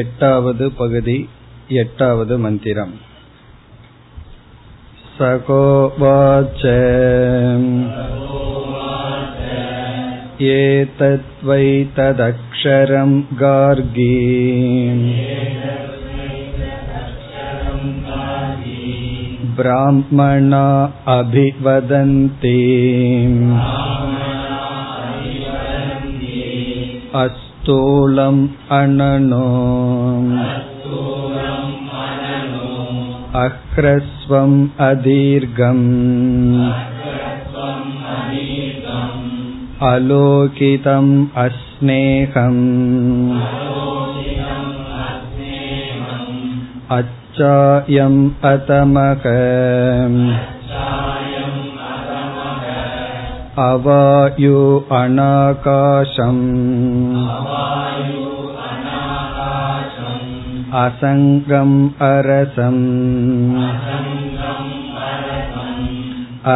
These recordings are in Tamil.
எட்டாவது பகுதி, எட்டாவது மந்திரம். சகோவாச்ச ஏதத் வை ததக்ஷரம் கார்கி பிராமணா அபிவதந்தி அஸ்தூலம் அனனோ அஹ்ரஸ்வம் அதீர்கம் அலோகிதம் அஸ்நேகம் அச்சாயம் அதமகம் அவாயு அநாகாசம் அசங்கம் அரசம்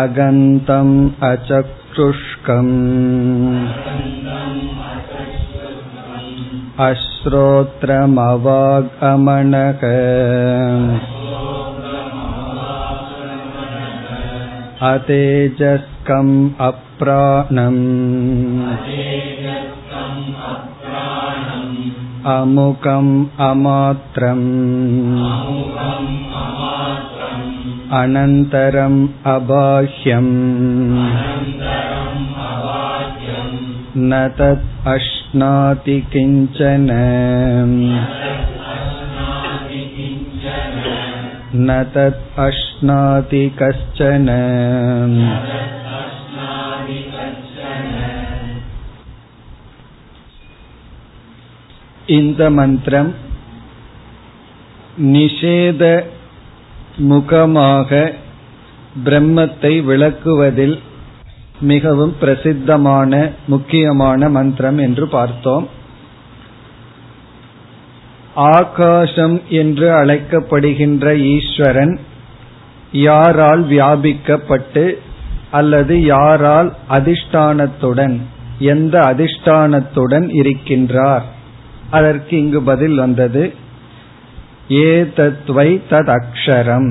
அகந்தம் அசக்ஷுஷ்கம் அஸ்ரோத்ரம் அவாகமனக அதேஜஸ்கம் அப்ராணம் அமுகம் அமாத்ரம் அனந்தரம் அபாஹ்யம் நதத் அஷ்நாதி கிஞ்சன நதத் அஷ்நாதி கஷ்சன. இந்த மந்திரம் நிஷேத முகமாக பிரம்மத்தை விளக்குவதில் மிகவும் பிரசித்தமான முக்கியமான மந்திரம் என்று பார்த்தோம். ஆகாசம் என்று அழைக்கப்படுகின்ற ஈஸ்வரன் யாரால் வியாபிக்கப்பட்டு அல்லது யாரால் அதிஷ்டானத்துடன், எந்த அதிஷ்டானத்துடன் இருக்கின்றார், அதற்கு இங்கு பதில் வந்தது. ஏதத்வை தத் அக்ஷரம்,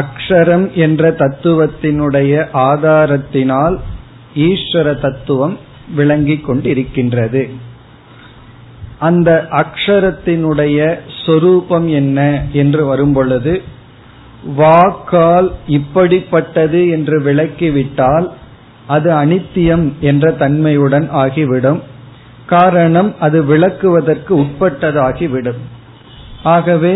அக்ஷரம் என்ற தத்துவத்தினுடைய ஆதாரத்தினால் ஈஸ்வர தத்துவம் விளங்கிக் கொண்டிருக்கின்றது. அந்த அக்ஷரத்தினுடைய சொரூபம் என்ன என்று வரும்பொழுது, வாக்கால் இப்படிப்பட்டது என்று விளக்கிவிட்டால் அது அனித்தியம் என்ற தன்மையுடன் ஆகிவிடும். காரணம், அது விளக்குவதற்கு உட்பட்டதாகிவிடும். ஆகவே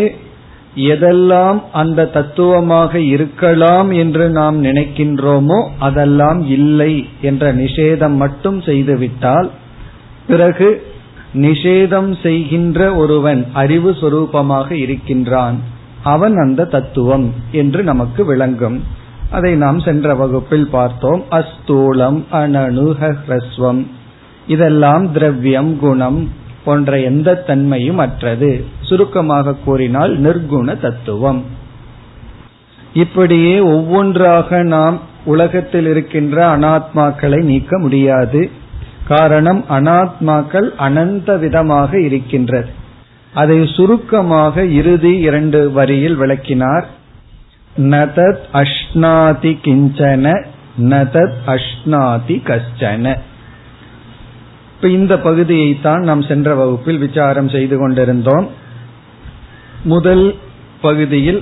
எதெல்லாம் அந்த தத்துவமாக இருக்கலாம் என்று நாம் நினைக்கின்றோமோ அதெல்லாம் இல்லை என்ற நிஷேதம் மட்டும் செய்துவிட்டால், பிறகு நிஷேதம் செய்கின்ற ஒருவன் அறிவு சொரூபமாக இருக்கின்றான், அவன் அந்த தத்துவம் என்று நமக்கு விளங்கும். அதை நாம் சென்ற வகுப்பில் பார்த்தோம். அஸ்தூலம் அனனு ஹ்ரஸ்வம், இதெல்லாம் திரவியம் குணம் போன்ற எந்த தன்மையும் அற்றது. சுருக்கமாக கூறினால் நிர்குண தத்துவம். இப்படியே ஒவ்வொன்றாக நாம் உலகத்தில் இருக்கின்ற அனாத்மாக்களை நீக்க முடியாது. காரணம், அனாத்மாக்கள் அனந்த விதமாக இருக்கின்றது. அதை சுருக்கமாக இறுதி இரண்டு வரியில் விளக்கினார். நதத் அஷ்நாதி கிஞ்சன நதத் அஷ்நாதி கஷ்சன. இந்த பகுதியைத்தான் நாம் சென்ற வகுப்பில் விசாரம் செய்து கொண்டிருந்தோம். முதல் பகுதியில்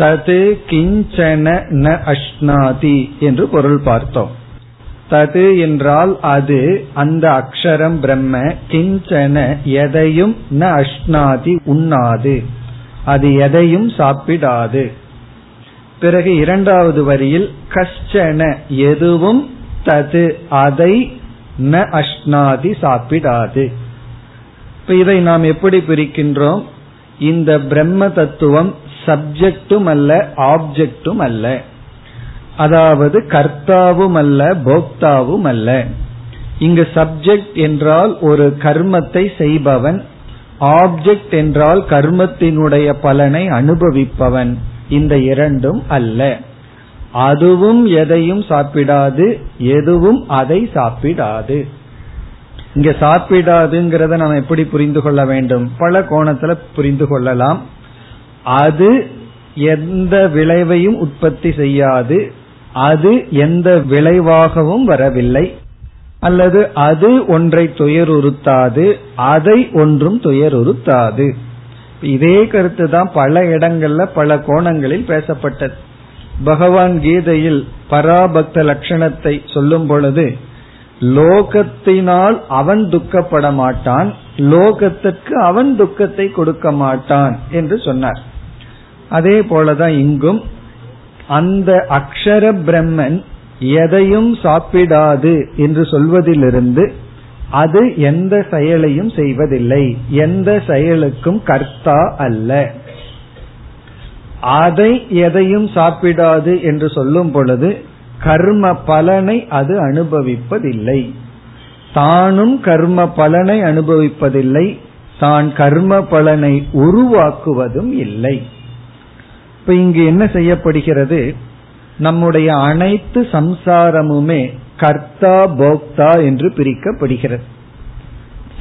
தது கிஞ்சன ந அஷ்நாதி என்று பொருள் பார்த்தோம். தது என்றால் அது, அந்த அக்ஷரம் பிரம்ம. கிஞ்சன எதையும், ந அஷ்நாதி உண்ணாது, அது எதையும் சாப்பிடாது. பிறகு இரண்டாவது வரியில் கஷ்சன எதுவும், தது அதை, ந அஷ்நாதி சாப்பிடாது. இப்ப இதை நாம் எப்படி பிரிக்கின்றோம்? இந்த பிரம்ம தத்துவம் சப்ஜெக்டும் அல்ல, ஆப்ஜெக்டும் அல்ல, அதாவது கர்த்தாவும் அல்ல, போக்தாவும் அல்ல. இங்கு சப்ஜெக்ட் என்றால் ஒரு கர்மத்தை செய்பவன், ஆப்ஜெக்ட் என்றால் கர்மத்தினுடைய பலனை அனுபவிப்பவன். இந்த இரண்டும் அல்ல. அதுவும் எதையும் சாப்பிடாது, எதுவும் அதை சாப்பிடாது. இங்க சாப்பிடாதுங்கிறத நம்ம எப்படி புரிந்து கொள்ள வேண்டும்? பல கோணத்துல புரிந்து கொள்ளலாம். அது எந்த விளைவையும் உற்பத்தி செய்யாது, அது எந்த விளைவாகவும் வரவில்லை, அல்லது அது ஒன்றை துயருறுத்தாது, அதை ஒன்றும் துயருறுத்தாது. இதே கருத்து தான் பல இடங்கள்ல பல கோணங்களில் பேசப்பட்டது. பகவான் கீதையில் பராபக்த லட்சணத்தை சொல்லும் பொழுது லோகத்தினால் அவன் துக்கப்பட மாட்டான், லோகத்திற்கு அவன் துக்கத்தை கொடுக்க மாட்டான் என்று சொன்னார். அதே போலதான் இங்கும் அந்த அக்ஷர பிரம்மன் எதையும் சாப்பிடாது என்று சொல்வதிலிருந்து அது எந்த செயலையும் செய்வதில்லை, எந்த செயலுக்கும் கர்த்தா அல்ல. அதை எதையும் சாப்பிடாது என்று சொல்லும் பொழுது கர்ம பலனை அது அனுபவிப்பதில்லை, தானும் கர்ம பலனை அனுபவிப்பதில்லை, தான் கர்ம பலனை உருவாக்குவதும் இல்லை. இப்ப இங்கு என்ன செய்யப்படுகிறது? நம்முடைய அனைத்து சம்சாரமுமே கர்த்தா போக்தா என்று பிரிக்கப்படுகிறது.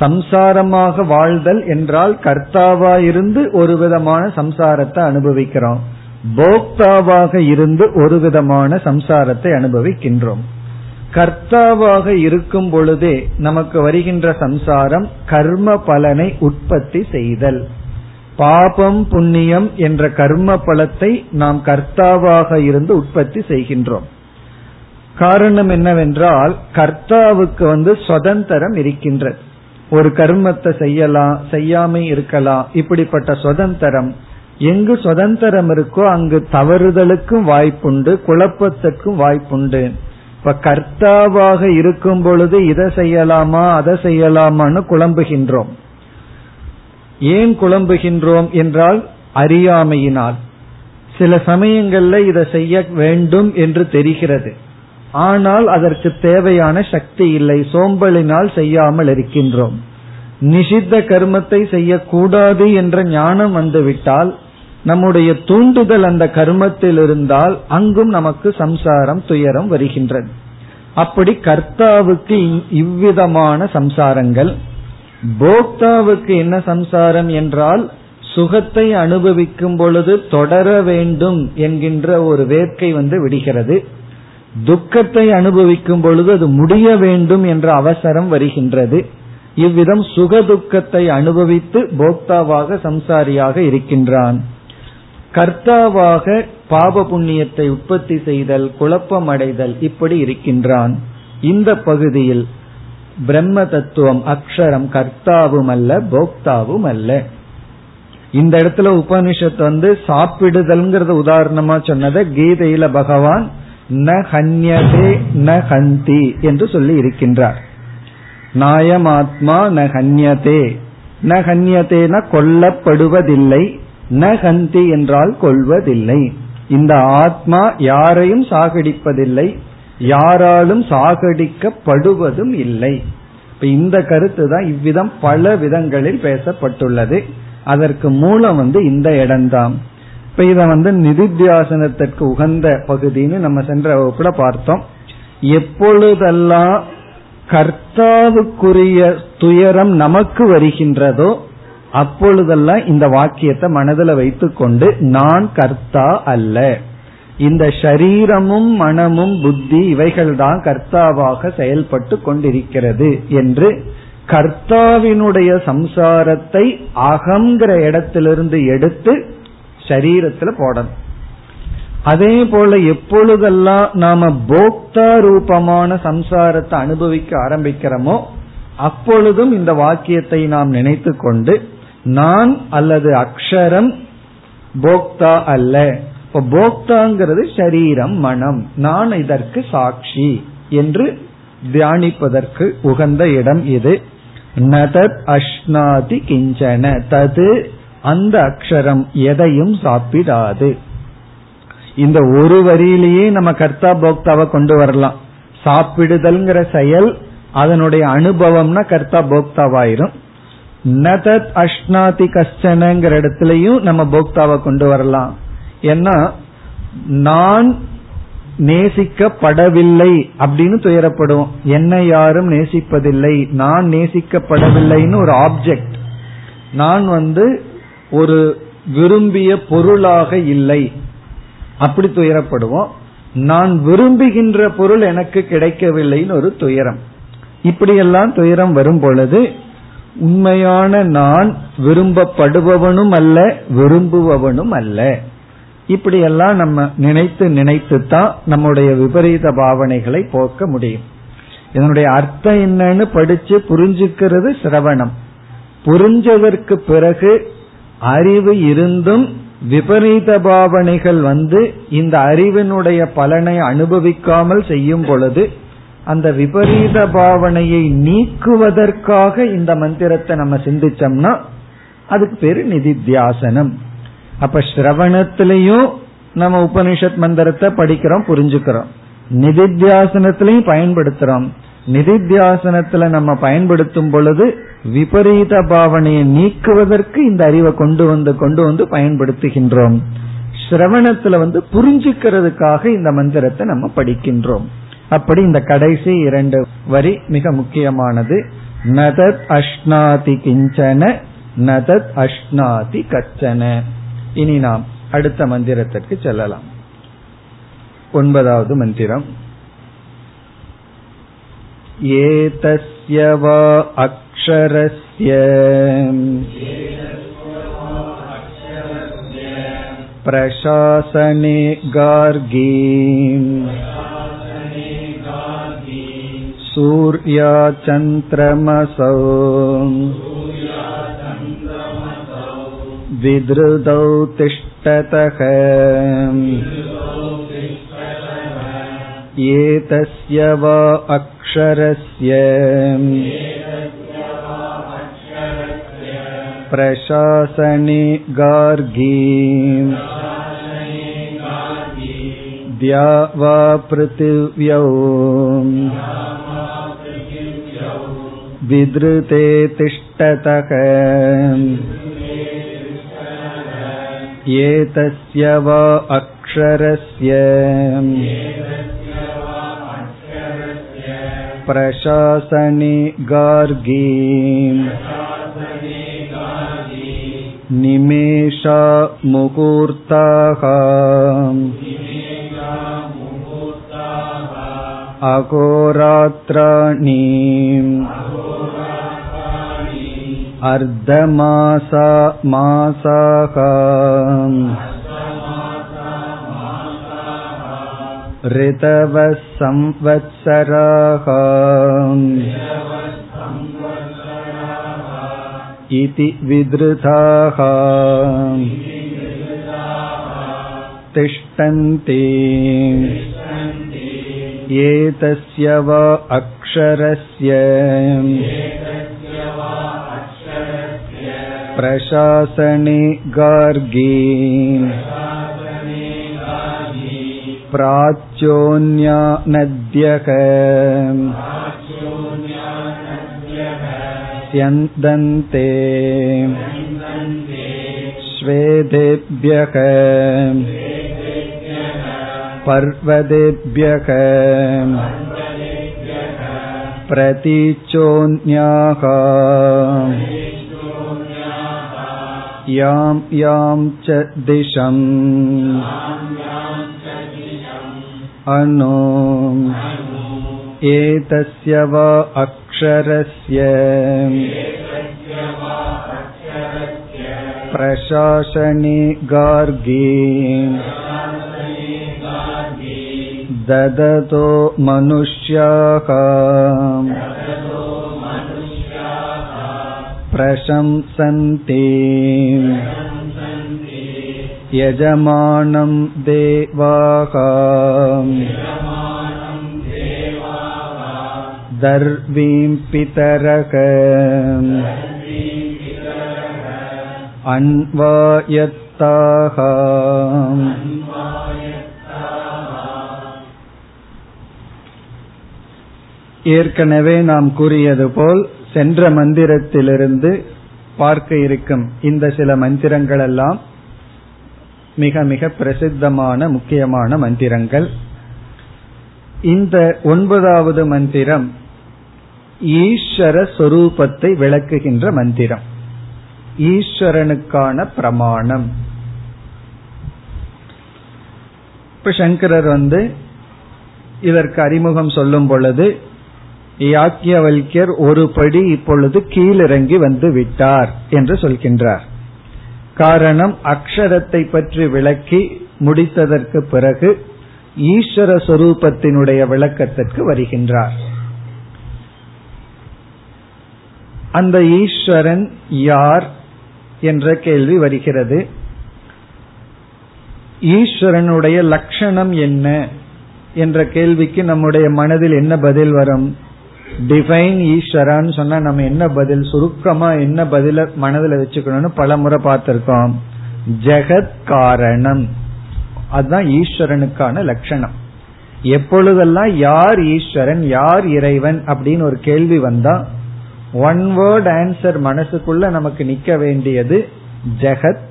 சம்சாரமாக வாழ்தல் என்றால் கர்த்தாவா இருந்து ஒரு விதமான சம்சாரத்தை அனுபவிக்கிறோம், போக்தாவாக இருந்து ஒரு விதமான சம்சாரத்தை அனுபவிக்கின்றோம். கர்த்தாவாக இருக்கும் பொழுதே நமக்கு வருகின்ற சம்சாரம் கர்ம பலனை உற்பத்தி செய்தல், பாபம் புண்ணியம் என்ற கர்ம பலத்தை நாம் கர்த்தாவாக இருந்து உற்பத்தி செய்கின்றோம். காரணம் என்னவென்றால் கர்த்தாவுக்கு சுதந்திரம் இருக்கின்றது, ஒரு கர்மத்தை செய்யலாம் செய்யாமை இருக்கலாம். இப்படிப்பட்ட சுதந்திரம் எங்கு சுதந்திரம் இருக்கோ அங்கு தவறுதலுக்கும் வாய்ப்புண்டு, குழப்பத்துக்கும் வாய்ப்புண்டு. இப்ப கர்த்தாவாக இருக்கும் பொழுது இதை செய்யலாமா அதை செய்யலாமான்னு குழம்புகின்றோம். ஏன் குழம்புகின்றோம் என்றால் அறியாமையினால். சில சமயங்கள்ல இதை செய்ய வேண்டும் என்று தெரிகிறது, ஆனால் அதற்கு தேவையான சக்தி இல்லை, சோம்பலினால் செய்யாமல் இருக்கின்றோம். நிஷித்த கர்மத்தை செய்யக்கூடாது என்ற ஞானம் வந்துவிட்டால், நம்முடைய தூண்டுதல் அந்த கர்மத்தில் இருந்தால் அங்கும் நமக்கு சம்சாரம் துயரம் வருகின்றது. அப்படி கர்த்தாவுக்கு இவ்விதமான சம்சாரங்கள், போக்தாவுக்கு என்ன சம்சாரம் என்றால் சுகத்தை அனுபவிக்கும் பொழுது தொடர வேண்டும் என்கின்ற ஒரு வேட்கை விடுகிறது, துக்கத்தை அனுபவிக்கும் பொழுது அது முடிய வேண்டும் என்ற அவசரம் வருகின்றது. இவ்விதம் சுக துக்கத்தை அனுபவித்து போக்தாவாக சம்சாரியாக இருக்கின்றான். கர்த்தாவாக பாப புண்ணியத்தை உற்பத்தி செய்தல், குழப்பம் அடைதல், இப்படி இருக்கின்றான். இந்த பகுதியில் பிரம்ம தத்துவம் அக்ஷரம் கர்த்தாவும் அல்ல போக்தாவும் அல்ல. இந்த இடத்துல உபனிஷத் சாப்பிடுதல்ங்கிறத உதாரணமா சொன்னத கீதையில பகவான் ந ஹன்யதே ந ஹந்தி என்று சொல்லி இருக்கின்றார். நாயமாத்மா ந ஹன்யதே, ந ஹன்யதேனா கொல்லப்படுவதில்லை, ந ஹந்தி என்றால் கொல்வதில்லை. இந்த ஆத்மா யாரையும் சாகடிப்பதில்லை, யாராலும் சாகடிக்கப்படுவதும் இல்லை. இந்த கருத்து தான் இவ்விதம் பல விதங்களில் பேசப்பட்டுள்ளது. அதற்கு மூலம் இந்த இடம்தான். இப்ப இத நிதித்தியாசனத்திற்கு உகந்த பகுதின்னு நம்ம சென்ற வகுப்புல பார்த்தோம். எப்பொழுதெல்லாம் கர்த்தாவுக்குரிய துயரம் நமக்கு வருகின்றதோ அப்பொழுதெல்லாம் இந்த வாக்கியத்தை மனதில் வைத்துக்கொண்டு நான் கர்த்தா அல்ல, இந்த ஷரீரமும் மனமும் புத்தி இவைகள்தான் கர்த்தாவாக செயல்பட்டு கொண்டிருக்கிறது என்று கர்த்தாவினுடைய சம்சாரத்தை அகங்கிற இடத்திலிருந்து எடுத்து ஷரீரத்துல போடணும். அதே போல எப்பொழுதெல்லாம் நாம போக்தா ரூபமான சம்சாரத்தை அனுபவிக்க ஆரம்பிக்கிறோமோ அப்பொழுதும் இந்த வாக்கியத்தை நாம் நினைத்து கொண்டு நான் அல்லது அக்ஷரம் போக்தா அல்ல. இப்ப போக்தாங்கிறது சரீரம் மனம், நான் இதற்கு சாட்சி என்று தியானிப்பதற்கு உகந்த இடம் இது. நதத் அஷ்நாதி கிஞ்சன தது, அந்த அக்ஷரம் எதையும் சாப்பிடாது. இந்த ஒரு வரியிலேயே நம்ம கர்த்தா போக்தாவை கொண்டு வரலாம். சாப்பிடுதல்ங்கிற செயல் அதனுடைய அனுபவம்னா கர்த்தா போக்தாவாயிரும். நதத் அஷ்நாதி கஷ்டனங்கிற இடத்துலயும் நம்ம போக்தாவை கொண்டு வரலாம். நான் நேசிக்கப்படவில்லை அப்படின்னு துயரப்படுவோம். என்னை யாரும் நேசிப்பதில்லை, நான் நேசிக்கப்படவில்லைன்னு ஒரு ஆப்ஜெக்ட், நான் ஒரு விரும்பிய பொருளாக இல்லை, அப்படி துயரப்படுவோம். நான் விரும்புகின்ற பொருள் எனக்கு கிடைக்கவில்லைன்னு ஒரு துயரம். இப்படியெல்லாம் துயரம் வரும் பொழுது உண்மையான நான் விரும்பப்படுபவனும் அல்ல, விரும்புபவனும் அல்ல. இப்படியெல்லாம் நம்ம நினைத்து நினைத்துத்தான் நம்முடைய விபரீத பாவனைகளை போக்க முடியும். இதனுடைய அர்த்தம் என்னன்னு படிச்சு புரிஞ்சுக்கிறது சிரவணம். புரிஞ்சதற்கு பிறகு அறிவு இருந்தும் விபரீத பாவனைகள் இந்த அறிவினுடைய பலனை அனுபவிக்காமல் செய்யும் பொழுது அந்த விபரீத பாவனையை நீக்குவதற்காக இந்த மந்திரத்தை நம்ம சிந்திச்சோம்னா அதுக்கு பேரு நிதித்தியாசனம். அப்ப ஸ்ரவணத்திலையும் நம்ம உபனிஷத் மந்திரத்தை படிக்கிறோம், புரிஞ்சுக்கிறோம். நிதித்தியாசனத்திலையும் பயன்படுத்துறோம். நிதித்தியாசனத்துல நம்ம பயன்படுத்தும் பொழுது விபரீத பாவனையை நீக்குவதற்கு இந்த அறிவை கொண்டு வந்து பயன்படுத்துகின்றோம். ஸ்ரவணத்துல புரிஞ்சுக்கிறதுக்காக இந்த மந்திரத்தை நம்ம படிக்கின்றோம். அப்படி இந்த கடைசி இரண்டு வரி மிக முக்கியமானது. நதத் அஷ்ணாதி கிஞ்சன நதத் அஷ்ணாதி கச்சன. இனி நாம் அடுத்த மந்திரத்திற்கு செல்லலாம். 9வது மந்திரம். ஏதஸ்ய வா அக்ஷரஸ்ய பிரசாசனே கார்கீம் சூர்யா சந்திரமசௌ வித்ருதௌ திஷ்டதஹ ஏதஸ்ய வா அக்ஷரஸ்ய பிரசாசனே கார்கீம் த்யாவா பிருத்திவ்யௌ வித்ருதே திஷ்டதஹ ஏதஸ்ய வா அக்ஷரஸ்ய பிரசாசனே கார்கீம் நிமேஷா முகூர்த்தாஹ அகோராத்ராணி அர்த்தமாசா மாசாக ரிதவ சம்வத்சராக இதி வித்ருதாக திஷ்டந்தி ஏதஸ்ய வா அக்ஷரஸ்ய பிரசாசனே கார்கீம் ப்ராச்யோன்யாநத்யகம் ஸ்யந்தந்தே ஸ்வேதேப்யகம் பர்வதேப்யகம் பிரதிச்சோன்யாகம் யாம் யாம் ச திஷம் அனோம் ஏதஸ்ய வா அக்ஷரஸ்ய பிரசாசனே கார்கீம் தததோ மனுஷ்யாகாம் பிரசம்சந்தே யஜமானம் தேவாக தர்வீம் பிதரக அன்வாயத்தாக. ஏற்கனவே நாம் கூறியது போல் சென்ற மந்திரத்திலிருந்து பார்க்க இருக்கும் இந்த சில மந்திரங்கள் எல்லாம் மிக மிக பிரசித்தமான முக்கியமான மந்திரங்கள். இந்த 9வது மந்திரம் ஈஸ்வர சொரூபத்தை விளக்குகின்ற மந்திரம், ஈஸ்வரனுக்கான பிரமாணம். இப்ப சங்கரர் இதற்கு அறிமுகம் சொல்லும் பொழுது யாக்ஞவல்யர் ஒரு படி இப்பொழுது கீழிறங்கி வந்து விட்டார் என்று சொல்கின்றார். காரணம், அக்ஷரத்தை பற்றி விளக்கி முடித்ததற்கு பிறகு ஈஸ்வர சொரூபத்தினுடைய விளக்கத்திற்கு வருகின்றார். அந்த ஈஸ்வரன் யார் என்ற கேள்வி வருகிறது. ஈஸ்வரனுடைய லட்சணம் என்ன என்ற கேள்விக்கு நம்முடைய மனதில் என்ன பதில் வரும்? டிவைன் ஈஸ்வரான்னு சொன்னா நம்ம என்ன பதில், சுருக்கமா என்ன பதில மனதில் வச்சுக்கணும்னு பல முறை பார்த்திருக்கோம். ஜெகத் காரணம், அதுதான் ஈஸ்வரனுக்கான லட்சணம். எப்பொழுதெல்லாம் யார் ஈஸ்வரன் யார் இறைவன் அப்படின்னு ஒரு கேள்வி வந்தா ஒன் வேர்ட் ஆன்சர் மனசுக்குள்ள நமக்கு நிக்க வேண்டியது ஜெகத்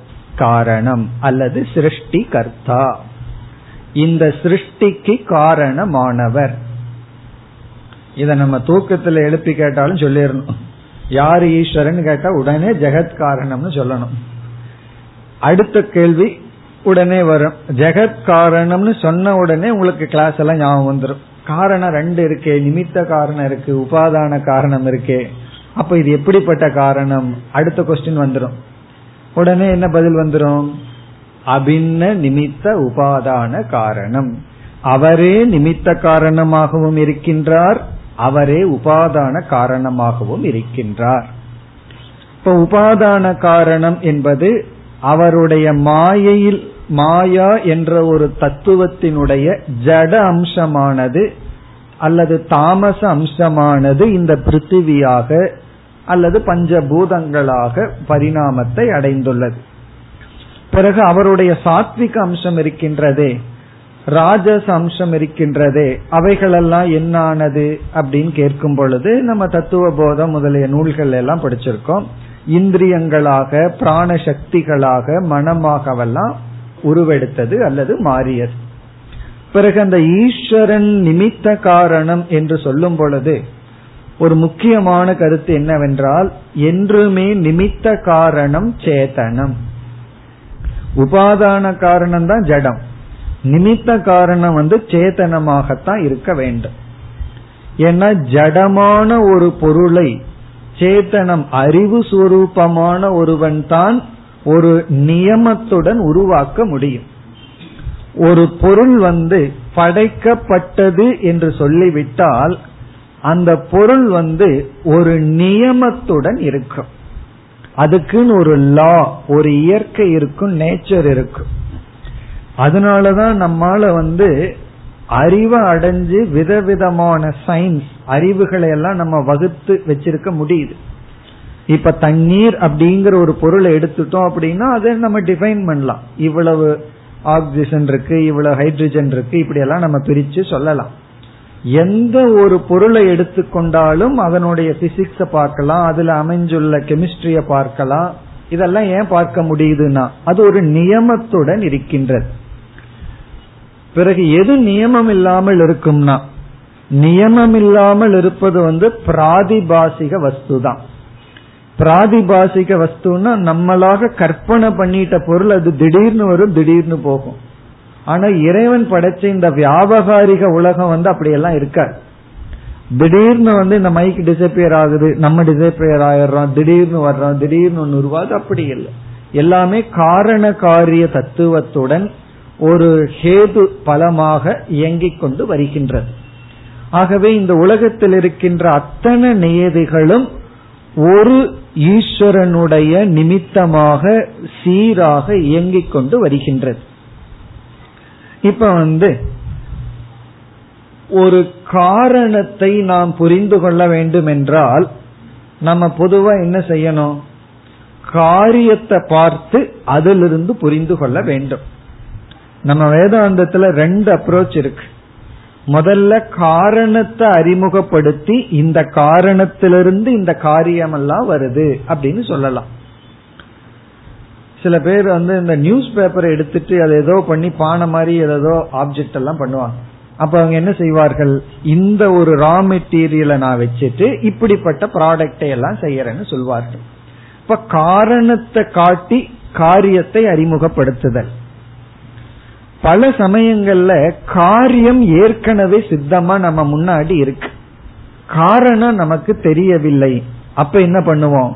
காரணம் அல்லது சிருஷ்டி கர்த்தா, இந்த சிருஷ்டிக்கு காரணமானவர். இத நம்ம தூக்கத்துல எழுப்பி கேட்டாலும் சொல்லிடணும். யார் ஈஸ்வரன் கேட்டா உடனே ஜெகத் காரணம்னு சொல்லணும். அடுத்த கேள்வி உடனே வரும். ஜெகத் காரணம்னு சொன்ன உடனே உங்களுக்கு கிளாஸ் எல்லாம் ஞாபகம் வந்துடும். காரணம் ரெண்டு இருக்கே, நிமித்த காரணம் இருக்கு, உபாதான காரணம் இருக்கே. அப்ப இது எப்படிப்பட்ட காரணம்? அடுத்த கொஸ்டின் வந்துடும். உடனே என்ன பதில் வந்துடும்? அபின்ன நிமித்த உபாதான காரணம். அவரே நிமித்த காரணமாகவும் இருக்கின்றார், அவரே உபாதான காரணமாகவும் இருக்கின்றார். இப்ப உபாதான காரணம் என்பது அவருடைய மாயையில், மாயா என்ற ஒரு தத்துவத்தினுடைய ஜட அம்சமானது அல்லது தாமச அம்சமானது இந்த பிருத்திவியாக அல்லது பஞ்சபூதங்களாக பரிணாமத்தை அடைந்துள்ளது. பிறகு அவருடைய சாத்விக அம்சம் இருக்கின்றதே, ராஜச அம்சம் இருக்கின்றதே, அவைகளெல்லாம் என்ன ஆனது அப்படின்னு கேட்கும் பொழுது நம்ம தத்துவ போதம் முதலிய நூல்கள் எல்லாம் படிச்சிருக்கோம். இந்திரியங்களாக, பிராண சக்திகளாக, மனமாகவெல்லாம் உருவெடுத்தது அல்லது மாறியது. பிறகு அந்த ஈஸ்வரன் நிமித்த காரணம் என்று சொல்லும் பொழுது ஒரு முக்கியமான கருத்து என்னவென்றால், என்றுமே நிமித்த காரணம் சேதனம். உபாதான காரணம் தான் ஜடம், நிமித்த காரணம் சேதனமாகத்தான் இருக்க வேண்டும். ஏன்னா ஜடமான ஒரு பொருளை சேத்தனம், அறிவு சுரூபமான ஒருவன் தான் ஒரு நியமத்துடன் உருவாக்க முடியும். ஒரு பொருள் படைக்கப்பட்டது என்று சொல்லிவிட்டால் அந்த பொருள் ஒரு நியமத்துடன் இருக்கும். அதுக்குன்னு ஒரு லா, ஒரு இயற்கை இருக்கும், நேச்சர் இருக்கும். அதனாலதான் நம்மால அறிவை அடைஞ்சு விதவிதமான சயின்ஸ் அறிவுகளை எல்லாம் நம்ம வகுத்து வச்சிருக்க முடியுது. இப்ப தண்ணீர் அப்படிங்கிற ஒரு பொருளை எடுத்துட்டோம் அப்படின்னா அதை நம்ம டிஃபைன் பண்ணலாம். இவ்வளவு ஆக்சிஜன் இருக்கு, இவ்வளவு ஹைட்ரஜன் இருக்கு, இப்படி எல்லாம் நம்ம பிரிச்சு சொல்லலாம். எந்த ஒரு பொருளை எடுத்துக்கொண்டாலும் அதனுடைய பிசிக்ஸ பார்க்கலாம், அதுல அமைஞ்சுள்ள கெமிஸ்ட்ரிய பார்க்கலாம். இதெல்லாம் ஏன் பார்க்க முடியுதுன்னா அது ஒரு நியமத்துடன் இருக்கின்றது. பிறகு எது நியமம் இல்லாமல் இருக்கும்னா, நியமம் இல்லாமல் இருப்பது பிராதிபாசிக வஸ்து தான். பிராதிபாசிக வஸ்துன்னா நம்மளாக கற்பனை பண்ணிட்ட பொருள், அது திடீர்னு வரும் திடீர்னு போகும். ஆனா இறைவன் படைச்ச இந்த வியாபகாரிக உலகம் அப்படியெல்லாம் இருக்காது. திடீர்னு இந்த மைக் டிசப்பியர் ஆகுது, நம்ம டிசப்பியர் ஆயிடுறோம், திடீர்னு வர்றோம், திடீர்னு ஒன்னு உருவாது, அப்படி இல்லை. எல்லாமே காரண காரிய தத்துவத்துடன் ஒரு ஹேது பலமாக இயங்கிக் கொண்டு வருகின்றது. ஆகவே இந்த உலகத்தில் இருக்கின்ற அத்தனை நியதிகளும் ஒரு ஈஸ்வரனுடைய நிமித்தமாக சீராக இயங்கிக் கொண்டு வருகின்றது. இப்ப ஒரு காரணத்தை நாம் புரிந்து கொள்ள வேண்டும் என்றால் நம்ம பொதுவா என்ன செய்யணும்? காரியத்தை பார்த்து அதிலிருந்து புரிந்து கொள்ள வேண்டும். நம்ம வேதாந்தத்துல ரெண்டு அப்ரோச் இருக்கு. முதல்ல காரணத்தை அறிமுகப்படுத்தி இந்த காரணத்திலிருந்து இந்த காரியம் எல்லாம் வருது அப்படின்னு சொல்லலாம். சில பேர் இந்த நியூஸ் பேப்பரை எடுத்துட்டு அதை ஏதோ பண்ணி பானை மாதிரி ஏதோ ஆப்ஜெக்ட் எல்லாம் பண்ணுவாங்க. அப்ப அவங்க என்ன செய்வார்கள், இந்த ஒரு ரா மெட்டீரியலை நான் வச்சுட்டு இப்படிப்பட்ட ப்ராடக்டை எல்லாம் செய்யறேன்னு சொல்வார்கள். இப்ப காரணத்தை காட்டி காரியத்தை அறிமுகப்படுத்துதல். பல சமயங்கள்ல காரியம் ஏற்கனவே சித்தமா நம்ம முன்னாடி இருக்கு, காரணம் நமக்கு தெரியவில்லை. அப்ப என்ன பண்ணுவோம்,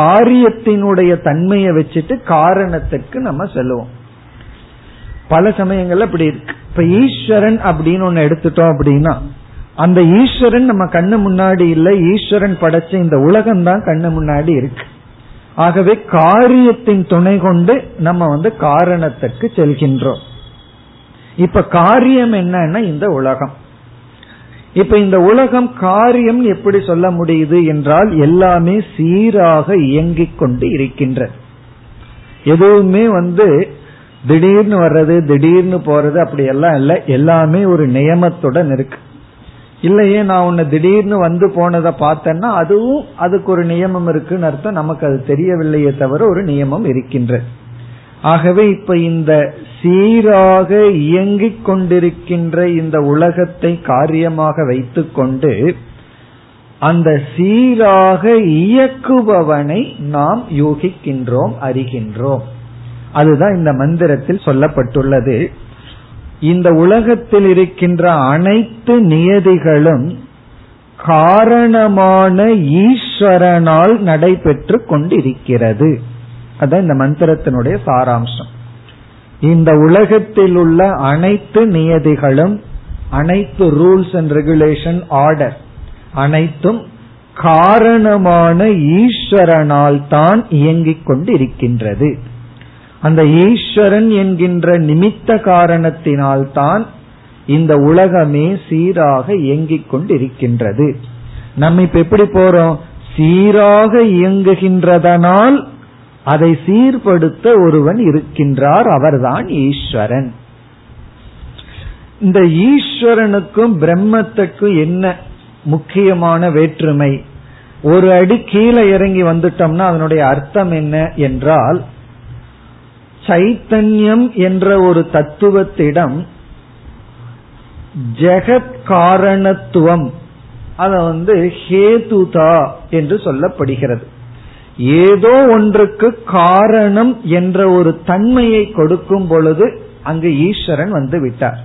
காரியத்தினுடைய தன்மையை வச்சுட்டு காரணத்துக்கு நம்ம செல்லுவோம். பல சமயங்கள்ல அப்படி இருக்கு. இப்ப ஈஸ்வரன் அப்படின்னு ஒன்னு எடுத்துட்டோம் அப்படின்னா, அந்த ஈஸ்வரன் நம்ம கண்ணு முன்னாடி இல்ல, ஈஸ்வரன் படைச்ச இந்த உலகம் தான் கண்ணு முன்னாடி இருக்கு. ஆகவே காரியத்தின் துணை கொண்டு நம்ம காரணத்துக்கு செல்கின்றோம். இப்ப காரியம் என்னன்னா இந்த உலகம். இப்ப இந்த உலகம் காரியம் எப்படி சொல்ல முடியுது என்றால், எல்லாமே சீராக இயங்கிக் கொண்டு இருக்கின்றது. எதுவுமே திடீர்னு வர்றது திடீர்னு போறது அப்படி எல்லாம் இல்ல, எல்லாமே ஒரு நியமத்துடன் இருக்கு. இல்லையே நான் உன்னை திடீர்னு போனதை பார்த்தேன்னா அதுவும் அதுக்கு ஒரு நியமம் இருக்குன்னு அர்த்தம், நமக்கு அது தெரியவில்லையே தவிர ஒரு நியமம் இருக்கின்றது. ஆகவே இப்ப இந்த சீராக இயங்கிக் கொண்டிருக்கின்ற இந்த உலகத்தை காரியமாக வைத்து கொண்டு அந்த சீராக இயக்குபவனை நாம் யோகிக்கின்றோம், அறிகின்றோம். அதுதான் இந்த மந்திரத்தில் சொல்லப்பட்டுள்ளது. இந்த உலகத்தில் இருக்கின்ற அனைத்து நியதிகளும் காரணமான ஈஸ்வரனால் நடைபெற்று கொண்டிருக்கிறது. அதான் இந்த மந்திரத்தினுடைய சாராம்சம். இந்த உலகத்தில் உள்ள அனைத்து நியதிகளும், அனைத்து ரூல்ஸ் அண்ட் ரெகுலேஷன், ஆர்டர் அனைத்தும் காரணமான ஈஸ்வரனால் தான் இயங்கிக் கொண்டிருக்கின்றது. அந்த ஈஸ்வரன் என்கின்ற நிமித்த காரணத்தினால்தான் இந்த உலகமே சீராக இயங்கிக் கொண்டிருக்கின்றது. நம்ம இப்ப எப்படி போறோம், சீராக இயங்குகின்றதனால் அதை சீர்படுத்த ஒருவன் இருக்கின்றார், அவர்தான் ஈஸ்வரன். இந்த ஈஸ்வரனுக்கும் பிரம்மத்துக்கும் என்ன முக்கியமான வேற்றுமை? ஒரு அடி கீழே இறங்கி வந்துட்டோம்னா அதனுடைய அர்த்தம் என்ன என்றால், சைத்தன்யம் என்ற ஒரு தத்துவத்திடம் ஜெகத் காரணத்துவம் அத ஹேதுதா என்று சொல்லப்படுகிறது. ஏதோ ஒன்றுக்கு காரணம் என்ற ஒரு தன்மையை கொடுக்கும் பொழுது அங்கு ஈஸ்வரன் வந்து விட்டார்.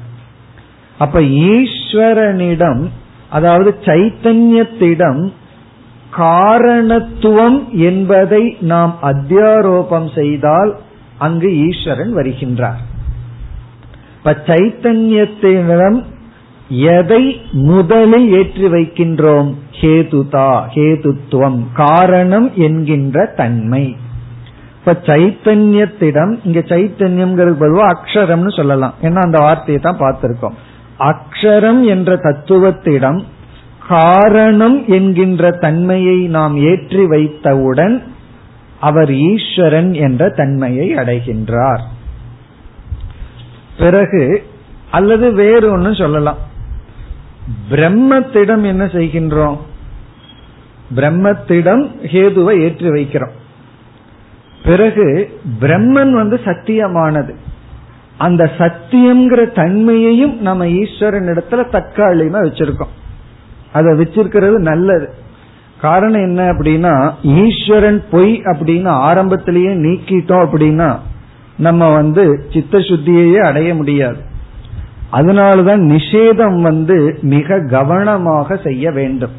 அப்ப ஈஸ்வரனிடம், அதாவது சைத்தன்யத்திடம் காரணத்துவம் என்பதை நாம் அத்தியாரோபம் செய்தால் அங்கு ஈஸ்வரன் வருகின்றார். இப்ப சைத்தன்யத்திடம் எதை முதலில் ஏற்றி வைக்கின்றோம், ஹேதுதா, ஹேதுத்துவம், காரணம் என்கின்ற தன்மை. இப்ப சைத்தன்யத்திடம், இங்க சைத்தன்யம் அக்ஷரம்னு சொல்லலாம், ஏன்னா அந்த வார்த்தையை தான் பார்த்திருக்கோம். அக்ஷரம் என்ற தத்துவத்திடம் காரணம் என்கின்ற தன்மையை நாம் ஏற்றி வைத்தவுடன் அவர் ஈஸ்வரன் என்ற தன்மையை அடைகின்றார். பிறகு அல்லது வேறு ஒன்னு சொல்லலாம், பிரம்மத்திடம் என்ன செய்கின்றோம், பிரம்மத்திடம் ஹேதுவை ஏற்றி வைக்கிறோம். பிறகு பிரம்மன் சத்தியமானது, அந்த சத்தியம்ங்கிற தன்மையையும் நம்ம ஈஸ்வரன் இடத்துல தற்காலிகமா வச்சிருக்கோம். அதை வச்சிருக்கிறது நல்லது. காரணம் என்ன அப்படின்னா, ஈஸ்வரன் பொய் அப்படின்னு ஆரம்பத்திலேயே நீக்கிட்டோம் அப்படின்னா நம்ம சித்த சுத்தியையே அடைய முடியாது. அதனாலதான் நிஷேதம் மிக கவனமாக செய்ய வேண்டும்.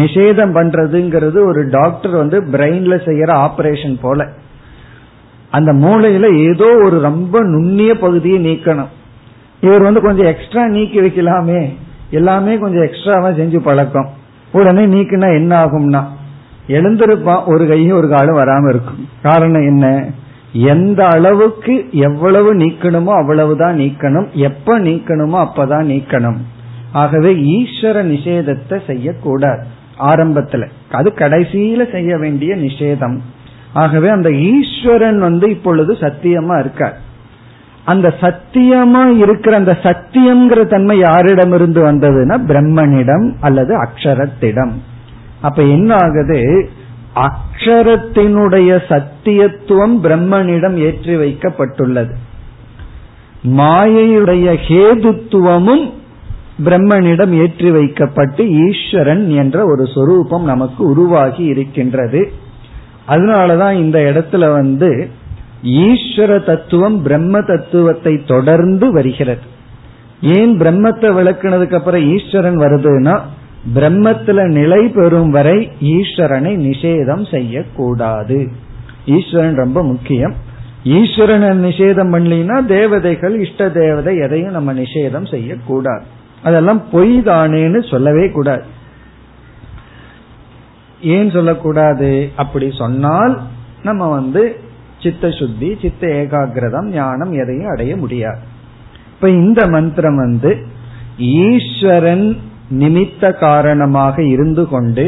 நிஷேதம் பண்றதுங்கிறது ஒரு டாக்டர் பிரெயின்ல செய்யற ஆபரேஷன் போல, அந்த மூளையில ஏதோ ஒரு ரொம்ப நுண்ணிய பகுதியை நீக்கணும். இவர் கொஞ்சம் எக்ஸ்ட்ரா நீக்கி வைக்கலாமே, எல்லாமே கொஞ்சம் எக்ஸ்ட்ராவா செஞ்சு பழக்கம். உடனே நீக்குனா என்ன ஆகும்னா எழுந்திருப்பான், ஒரு கையும் ஒரு காலும் வராம இருக்கும். காரணம் என்ன, எந்த அளவுக்கு எவ்வளவு நீக்கணுமோ அவ்வளவுதான் நீக்கணும், எப்ப நீக்கணுமோ அப்பதான் நீக்கணும். ஆகவே ஈஸ்வர நிஷேதத்தை செய்யக்கூடாது ஆரம்பத்துல, அது கடைசியில செய்ய வேண்டிய நிஷேதம். ஆகவே அந்த ஈஸ்வரன் இப்பொழுது சத்தியமா இருக்கார். அந்த சத்தியமா இருக்கிற அந்த சத்தியம்ங்கிற தன்மை யாரிடமிருந்து வந்ததுன்னா பிரம்மனிடம் அல்லது அக்ஷரத்திடம். அப்ப என்ன ஆகுது, அக்ஷரத்தினுடைய சத்தியத்துவம் பிரம்மனிடம் ஏற்றி வைக்கப்பட்டுள்ளது, மாயையுடைய ஹேதுத்துவமும் பிரம்மனிடம் ஏற்றி வைக்கப்பட்டு ஈஸ்வரன் என்ற ஒரு சொரூபம் நமக்கு உருவாகி இருக்கின்றது. அதனாலதான் இந்த இடத்துல ஈஸ்வர தத்துவம் பிரம்ம தத்துவத்தை தொடர்ந்து வருகிறது. ஏன் பிரம்மத்தை விளக்குனதுக்கு அப்புறம் ஈஸ்வரன் வருதுன்னா, பிரம்மத்துல நிலை பெறும் வரை ஈஸ்வரனை நிஷேதம் செய்யக்கூடாது. ஈஸ்வரன் ரொம்ப முக்கியம். ஈஸ்வரனை நிஷேதம் பண்ணலினா தேவதைகள் இஷ்ட தேவதை எதையும் நம்ம நிஷேதம் செய்யக்கூடாது. அதெல்லாம் பொய் தானேன்னு சொல்லவே கூடாது. ஏன் சொல்லக்கூடாது? அப்படி சொன்னால் நம்ம சித்த சுத்தி, சித்த ஏகாகிரதம், ஞானம் எதையும் அடைய முடியாது. இப்ப இந்த மந்திரம் ஈஸ்வரன் நிமித்த காரணமாக இருந்து கொண்டு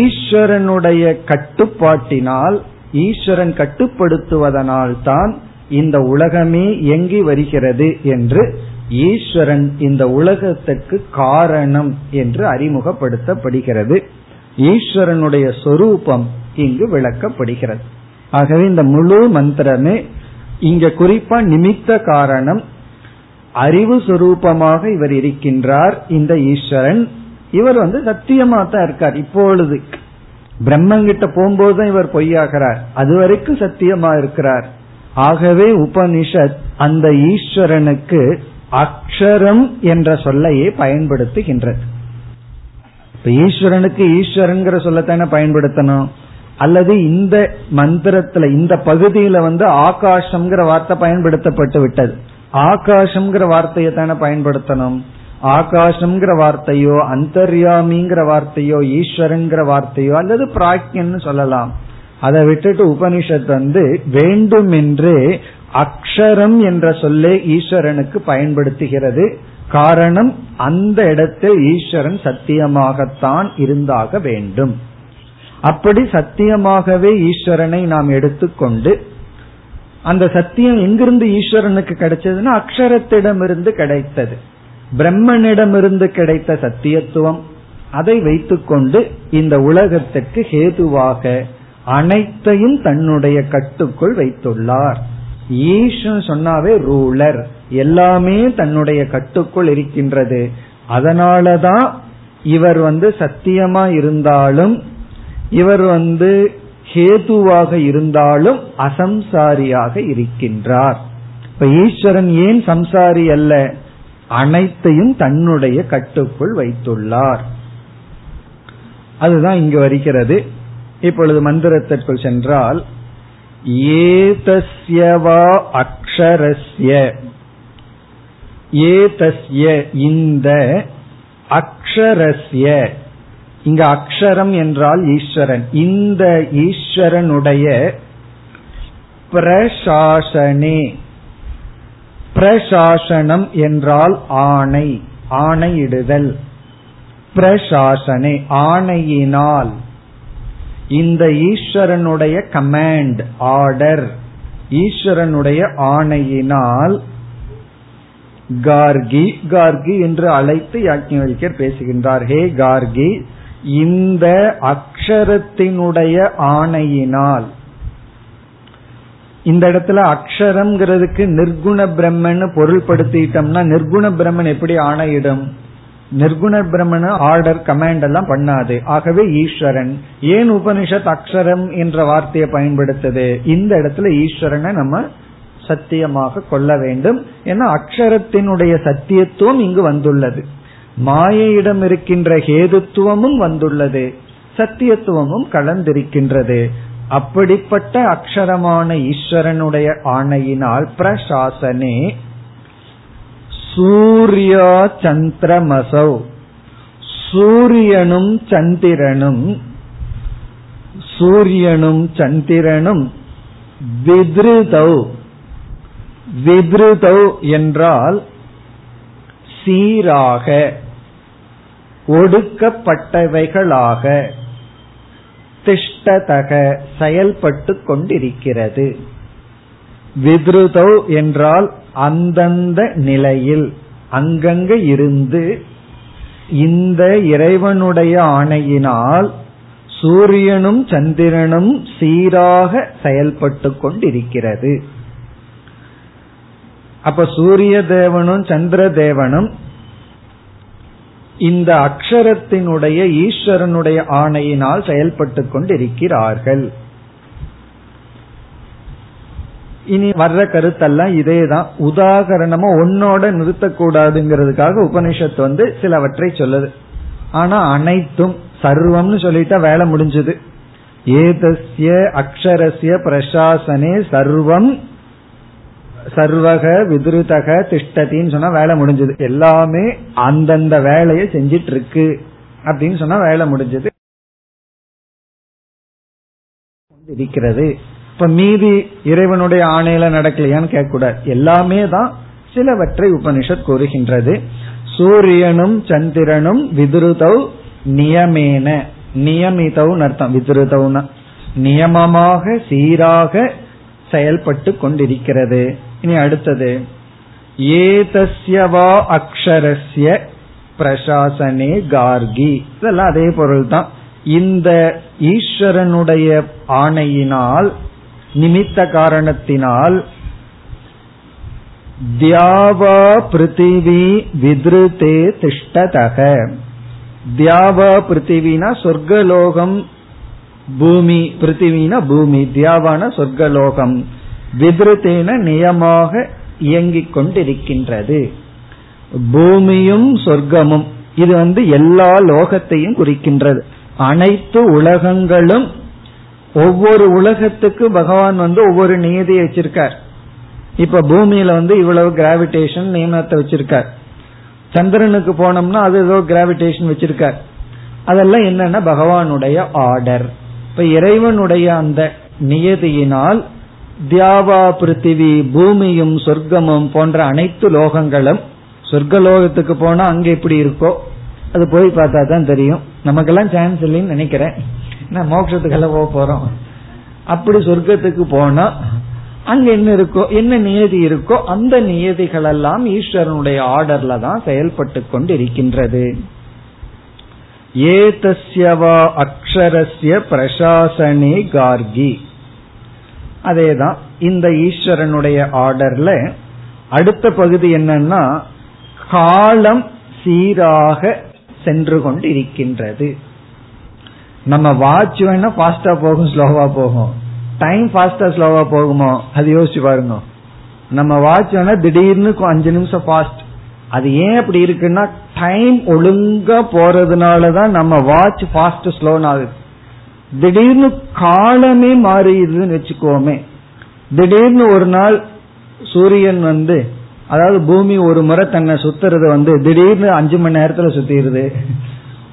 ஈஸ்வரனுடைய கட்டுப்பாட்டினால், ஈஸ்வரன் கட்டுப்படுத்துவதனால் தான் இந்த உலகமே இயங்கி வருகிறது என்று ஈஸ்வரன் இந்த உலகத்துக்கு காரணம் என்று அறிமுகப்படுத்தப்படுகிறது. ஈஸ்வரனுடைய சொரூபம் இங்கு விளக்கப்படுகிறது. ஆகவே இந்த முழு மந்திரமே இங்க குறிப்பா நிமித்த காரணம், அறிவு சொரூபமாக இவர் இருக்கின்றார். இந்த ஈஸ்வரன் இவர் சத்தியமா தான் இருக்கார். இப்பொழுது பிரம்மங்கிட்ட போகும்போதுதான் இவர் பொய்யாகிறார், அது வரைக்கும் சத்தியமா இருக்கிறார். ஆகவே உபனிஷத் அந்த ஈஸ்வரனுக்கு அக்ஷரம் என்ற சொல்லையே பயன்படுத்துகின்றது. இப்ப ஈஸ்வரனுக்கு ஈஸ்வரன் சொல்லத்தானே பயன்படுத்தணும். அல்லது இந்த மந்திரத்துல இந்த பகுதியில ஆகாசம்ங்கிற வார்த்தை பயன்படுத்தப்பட்டு விட்டது, ஆகாசம்ங்கிற வார்த்தையை தானே பயன்படுத்தணும். ஆகாசம்ங்கிற வார்த்தையோ, அந்தர்யாமிங்கிற வார்த்தையோ, ஈஸ்வரன்கிற வார்த்தையோ, அல்லது பிராக்யன்னு சொல்லலாம். அதை விட்டுட்டு உபனிஷத் வேண்டும் என்று அக்ஷரம் என்ற சொல்லே ஈஸ்வரனுக்கு பயன்படுத்துகிறது. காரணம், அந்த இடத்தில் ஈஸ்வரன் சத்தியமாகத்தான் இருந்தாக வேண்டும். அப்படி சத்தியமாகவே ஈஸ்வரனை நாம் எடுத்துக்கொண்டு, அந்த சத்தியம் எங்கிருந்து ஈஸ்வரனுக்கு கிடைச்சதுன்னா அக்ஷரத்திடமிருந்து கிடைத்தது. பிரம்மனிடமிருந்து கிடைத்த சத்தியத்துவம், அதை வைத்துக்கொண்டு இந்த உலகத்திற்கு ஹேதுவாக அனைத்தையும் தன்னுடைய கட்டுக்குள் வைத்துள்ளார். ஈஸ்வரன் சொன்னாவே ரூலர், எல்லாமே தன்னுடைய கட்டுக்குள் இருக்கின்றது. அதனாலதான் இவர் சத்தியமா இருந்தாலும், இவர் ஹேதுவாக இருந்தாலும் அசம்சாரியாக இருக்கின்றார். இப்ப ஈஸ்வரன் ஏன் சம்சாரி அல்ல, அனைத்தையும் தன்னுடைய கட்டுக்குள் வைத்துள்ளார். அதுதான் இங்கு வருகிறது. இப்பொழுது மந்திரத்திற்குள் சென்றால், ஏதஸ்யவா அக்ஷரஸ்ய, ஏதஸ்ய இந்த அக்ஷரஸ்ய, இங்க அக்ஷரம் என்றால் ஈஸ்வரன், இந்த ஈஸ்வரனுடைய பிரசாசனே, பிரசாசனம் என்றால் ஆணை, ஆணையிடுதல், பிரசாசனே ஆணையினால், இந்த ஈஸ்வரனுடைய கமாண்ட் ஆர்டர், ஈஸ்வரனுடைய ஆணையினால் கார்கி, கார்கி என்று அழைத்து யாக்ஞர் பேசுகின்றார். ஹே கார்கி, இந்த அக்ஷரத்தினுடைய ஆணையினால், இந்த இடத்துல அக்ஷரம்ங்கிறதுக்கு நிர்குண பிரம்மன் பொருள்படுத்திட்டோம்னா நிர்குண பிரம்மன் எப்படி ஆணையிடும்? நிர்குண பிரம்மன் ஆர்டர் கமாண்ட் எல்லாம் பண்ணாது. ஆகவே ஈஸ்வரன், ஏன் உபனிஷத் அக்ஷரம் என்ற வார்த்தையை பயன்படுத்தது? இந்த இடத்துல ஈஸ்வரனை நம்ம சத்தியமாக கொள்ள வேண்டும். ஏன்னா அக்ஷரத்தினுடைய சத்தியத்துவம் இங்கு வந்துள்ளது, மாயையிடம் இருக்கின்ற ஹேதுத்துவமும் வந்துள்ளது, சத்தியத்துவமும் கலந்திருக்கின்றது. அப்படிப்பட்ட அக்ஷரமான ஈஸ்வரனுடைய ஆணையினால் பிரசாசனே சூர்யா சந்திரமசௌ, சூரியனும் சந்திரனும், சூரியனும் சந்திரனும் வித்ருதௌ, வித்ருதௌ என்றால் சீராக, ஒடுக்கப்பட்டவைகளாக, திஷ்டதக செயல்பட்டு கொண்டிருக்கிறது. வித்ருதௌ என்றால் அந்தந்த நிலையில் அங்கங்க இருந்து, இந்த இறைவனுடைய ஆணையினால் சூரியனும் சந்திரனும் சீராக செயல்பட்டு கொண்டிருக்கிறது. அப்ப சூரிய தேவனும் சந்திர தேவனும் இந்த அக்ஷரத்தினுடைய ஈஸ்வரனுடைய ஆணையினால் செயல்பட்டு கொண்டிருக்கிறார்கள். இனி வர்ற கருத்தெல்லாம் இதேதான். உதாகரணமா ஒன்னோட நிறுத்தக்கூடாதுங்கிறதுக்காக உபனிஷத்து வந்து சிலவற்றை சொல்லுது. ஆனா அனைத்தும் சர்வம்னு சொல்லிட்டா வேலை முடிஞ்சது. ஏதஸ்ய அக்ஷரஸ்ய பிரசாசனே சர்வம் சர்வக விதுருதக திஷ்டத்தின்னு சொன்னா வேலை முடிஞ்சது. எல்லாமே அந்தந்த வேலையை செஞ்சிட்டு இருக்கு அப்படின்னு சொன்னா வேலை முடிஞ்சது. இப்ப மீதி இறைவனுடைய ஆணையில நடக்கலையான்னு கேட்க கூடாது. எல்லாமே தான் சிலவற்றை உபனிஷத் கூறுகின்றது. சூரியனும் சந்திரனும் விதுருதௌ நியமேன, நியமிதவுன்னு அர்த்தம். விதுருதவுன்னா நியமமாக சீராக செயல்பட்டு கொண்டிருக்கிறது. இனி அடுத்தது ஏதஸ்யவா அக்ஷரஸ்ய பிரசாசனே கார்கி, இதெல்லாம் அதே பொருள் தான். இந்த ஈஸ்வரனுடைய ஆணையினால் நிமித்த காரணத்தினால் தியாவா பிருத்திவி வித்ருதே திஷ்டதக, தியாவா பிருத்திவினா சொர்க்கலோகம், பூமி பிருத்திவினா பூமி, தியாவான சொர்க்கலோகம், வித்ருதேன நியமாக இயங்கிக் கொண்டிருக்கின்றது. பூமியும் சொர்க்கமும் இது வந்து எல்லா லோகத்தையும் குறிக்கின்றது. அனைத்து உலகங்களும், ஒவ்வொரு உலகத்துக்கு பகவான் வந்து ஒவ்வொரு நியதியை வச்சிருக்கார். இப்ப பூமியில வந்து இவ்வளவு கிராவிடேஷன் நியமத்தை வச்சிருக்கார். சந்திரனுக்கு போனோம்னா அது ஏதோ கிராவிடேஷன் வச்சிருக்கார். அதெல்லாம் என்னன்னா பகவானுடைய ஆர்டர். இப்ப இறைவனுடைய அந்த நியதியினால் தியாவா பிருத்திவி பூமியும் சொர்க்கமும் போன்ற அனைத்து லோகங்களும், சொர்க்கலோகத்துக்கு போனா அங்க எப்படி இருக்கோ அது போய் பார்த்தா தான் தெரியும். நமக்கெல்லாம் சான்ஸ் இல்லைன்னு நினைக்கிறேன், நான் மோட்சத்துக்கெல்லாம் போக போறோம். அப்படி சொர்க்கத்துக்கு போனா அங்க என்ன இருக்கோ, என்ன நியதி இருக்கோ அந்த நியதிகள் எல்லாம் ஈஸ்வரனுடைய ஆர்டர்ல தான் செயல்பட்டு கொண்டு இருக்கின்றது. ஏதஸ்யவா அக்ஷரஸ்ய பிரசாசனே கார்கி, அதேதான் இந்த ஈஸ்வரனுடைய ஆர்டர்ல. அடுத்த பகுதி என்னன்னா காலம் சீராக சென்று கொண்டு இருக்கின்றது. நம்ம வாட்ச் வேணா ஃபாஸ்டா போகும் ஸ்லோவா போகும், டைம் ஃபாஸ்டா ஸ்லோவா போகுமோ அது யோசிச்சு பாருங்க. நம்ம வாட்ச் வேணா திடீர்னு 5 நிமிஷம் ஃபாஸ்ட், அது ஏன் அப்படி இருக்குன்னா டைம் ஒழுங்கா போறதுனாலதான் நம்ம வாட்ச் ஃபாஸ்ட் ஸ்லோன் ஆகுது. திடீர்னு காலமே மாறிடுதுன்னு வச்சுக்கோமே, திடீர்னு ஒரு நாள் சூரியன் வந்து, அதாவது பூமி ஒரு முறை தன்னை சுத்துறது வந்து திடீர்னு 5 மணி நேரத்துல சுத்திடுது.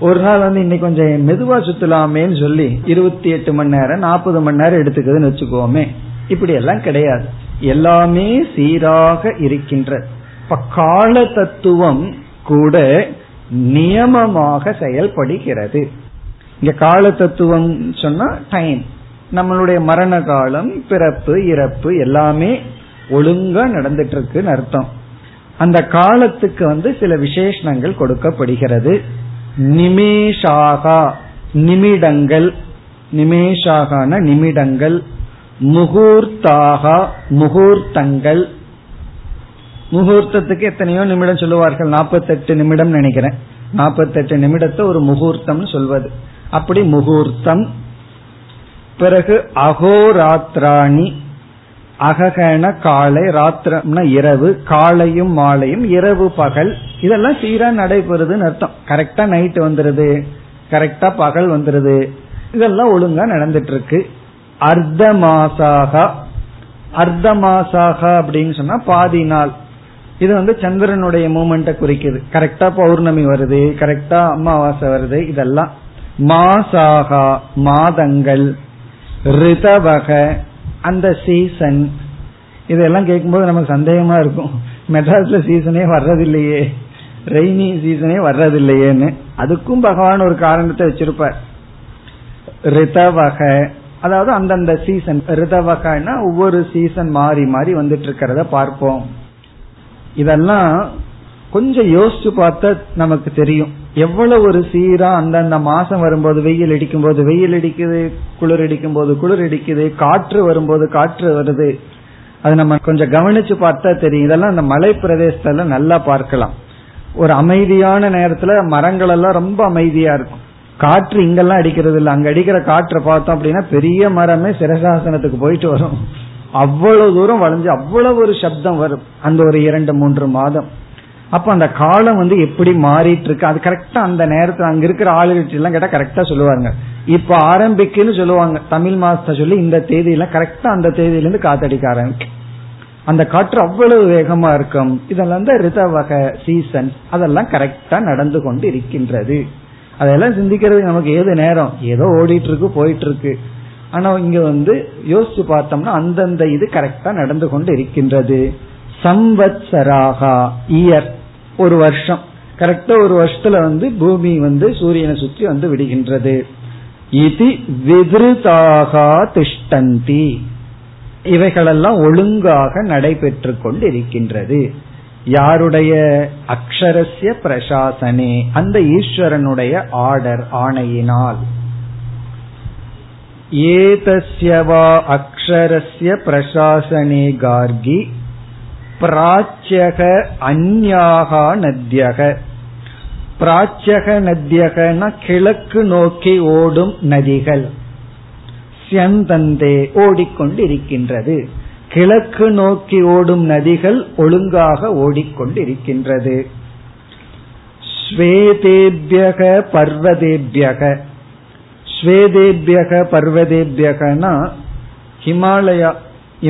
ஒரு நாள் வந்து இன்னைக்கு கொஞ்சம் மெதுவா சுத்தலாமேன்னு சொல்லி 28 மணி நேரம் 40 மணி நேரம் எடுத்துக்குதுன்னு வச்சுக்கோமே. இப்படி எல்லாம் கிடையாது, எல்லாமே சீராக இருக்கின்றது. இப்ப கால தத்துவம் கூட நியமமாக செயல்படுகிறது. இங்க கால தத்துவம் சொன்னா டைம், நம்மளுடைய மரண காலம், பிறப்பு இறப்பு எல்லாமே ஒழுங்கா நடந்துட்டு இருக்குன்னு அர்த்தம். அந்த காலத்துக்கு வந்து சில விசேஷணங்கள் கொடுக்கப்படுகிறது. நிமேஷாகா நிமிடங்கள், நிமேஷாகான நிமிடங்கள், முகூர்த்தாகா முகூர்த்தங்கள், முகூர்த்தத்துக்கு எத்தனையோ நிமிடம் சொல்லுவார்கள், 48 நிமிடம் நினைக்கிறேன். 48 நிமிடத்தை ஒரு முகூர்த்தம்னு சொல்வது. அப்படி முகூர்த்தம். பிறகு அகோராத்ராணி, அககன காலை, ராத்திரம்னா இரவு, காலையும் மாலையும் இரவு பகல் இதெல்லாம் சீரா நடைபெறுதுன்னு அர்த்தம். கரெக்டா நைட் வந்துருது, கரெக்டா பகல் வந்துருது, இதெல்லாம் ஒழுங்கா நடந்துட்டு இருக்கு. அர்த்த மாசாகா, அர்த்த மாசாகா அப்படின்னு சொன்னா பாதி நாள். இது வந்து சந்திரனுடைய மூமெண்ட குறிக்குது. கரெக்டா பௌர்ணமி வருது, கரெக்டா அமாவாசை வருது, இதெல்லாம் மாசாகா மாதங்கள். ரிதவக அந்த சீசன், இதெல்லாம் கேட்கும்போது நமக்கு சந்தேகமா இருக்கும், மெட்ராஸ்ல சீசனே வர்றதில்லையே, ரெய்னி சீசனே வர்றதில்லையேன்னு. அதுக்கும் பகவான் ஒரு காரணத்தை வச்சிருப்பார். ரிதவக அதாவது அந்தந்த சீசன், ரிதவகன்னா ஒவ்வொரு சீசன் மாறி மாறி வந்துட்டு இருக்கிறத பார்ப்போம். இதெல்லாம் கொஞ்சம் யோசிச்சு பார்த்தா நமக்கு தெரியும் எவ்வளவு ஒரு சீரா அந்தந்த மாசம் வரும்போது வெயில் அடிக்கும் போது வெயில் அடிக்குது, குளிர் அடிக்கும் போது குளிர் அடிக்குது, காற்று வரும்போது காற்று வருது. அது நம்ம கொஞ்சம் கவனிச்சு பார்த்தா தெரியும். இதெல்லாம் அந்த மலை பிரதேசத்துல நல்லா பார்க்கலாம். ஒரு அமைதியான நேரத்துல மரங்கள் எல்லாம் ரொம்ப அமைதியா இருக்கும், காற்று இங்கெல்லாம் அடிக்கிறது இல்லை. அங்க அடிக்கிற காற்றை பார்த்தோம் அப்படின்னா பெரிய மரமே சிரசாசனத்துக்கு போயிட்டு வரும், அவ்வளவு தூரம் வளைஞ்சு அவ்வளவு ஒரு சப்தம் வரும் அந்த ஒரு 2-3 மாதம். அப்ப அந்த காலம் வந்து எப்படி மாறிட்டு இருக்கு, அது கரெக்டா அந்த நேரத்துல அங்க இருக்கிற ஆளுகிட்ட எல்லாம் கேட்டா கரெக்டா சொல்லுவாங்க. இப்ப ஆரம்பிக்குன்னு சொல்லுவாங்க, தமிழ் மாசத்தை சொல்லி இந்த தேதியில கரெக்டா அந்த தேதியிலிருந்து காத்தடிக்க ஆரம்பிக்கும். அந்த காற்று அவ்வளவு வேகமா இருக்கும். இதெல்லாம் தான் ரிதவக சீசன், அதெல்லாம் கரெக்டா நடந்து கொண்டு இருக்கின்றது. அதெல்லாம் சிந்திக்கிறதுக்கு நமக்கு ஏது நேரம், ஏதோ ஓடிட்டு இருக்கு போயிட்டு இருக்கு. ஆனா இங்க வந்து யோசிச்சு பார்த்தோம்னா அந்தந்த இது கரெக்டா நடந்து கொண்டு இருக்கின்றது. சம்வத்சராகா இயர், ஒரு வருஷம் கரெக்டா ஒரு வருஷத்துல வந்து பூமி வந்து சூரியனை சுற்றி வந்து விடுகின்றது. இதி வித்ருதாகா திஷ்டந்தி, இவைகளெல்லாம் ஒழுங்காக நடைபெற்று கொண்டு இருக்கின்றது. யாருடைய அக்ஷரஸ்ய பிரசாசனே, அந்த ஈஸ்வரனுடைய ஆர்டர் ஆணையினால். ஏதஸ்யவா அக்ஷரஸ்ய பிரசாசனே கார்கி பிராச்யக அந்யாகா நத்யக. பிராச்சக நத்யகனா கிழக்கு நோக்கி ஓடும் நதிகள், ஸ்யந்தந்தே ஓடிக்கொண்டு இருக்கின்றது. கிழக்கு நோக்கி ஓடும் நதிகள் ஒழுங்காக ஓடிக்கொண்டு இருக்கின்றது. ஸ்வேதேப்யக பர்வதேப்யக, ஸ்வேதேப்யக பர்வதேப்யகனா ஹிமாலயா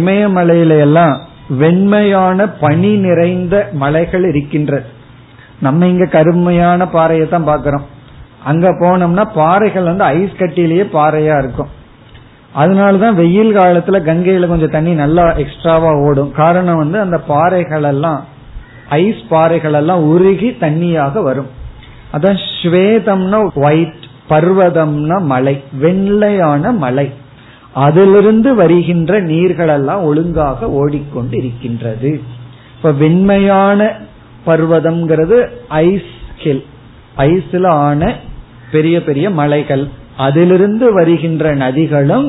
இமயமலையில எல்லாம் வெண்மையான பனி நிறைந்த மலைகள் இருக்கின்றது. நம்ம இங்க கருமையான பாறையை தான் பாக்கிறோம், அங்க போனோம்னா பாறைகள் வந்து ஐஸ் கட்டிலேயே பாறையா இருக்கும். அதனாலதான் வெயில் காலத்துல கங்கையில கொஞ்சம் தண்ணி நல்லா எக்ஸ்ட்ராவா ஓடும். காரணம் வந்து அந்த பாறைகள் எல்லாம் ஐஸ் பாறைகள் எல்லாம் உருகி தண்ணியாக வரும். அதான் ஸ்வேதம்னா ஒயிட், பர்வதம்னா மலை, வெள்ளையான மலை. அதிலிருந்து வருகின்ற நீர்கள் எல்லாம் ஒழுங்காக ஓடிக்கொண்டு இருக்கின்றது. இப்ப வெண்மையான பர்வதம்ங்கிறது ஐஸ் ஹில், ஐஸ்ல ஆன பெரிய பெரிய மலைகள். அதிலிருந்து வருகின்ற நதிகளும்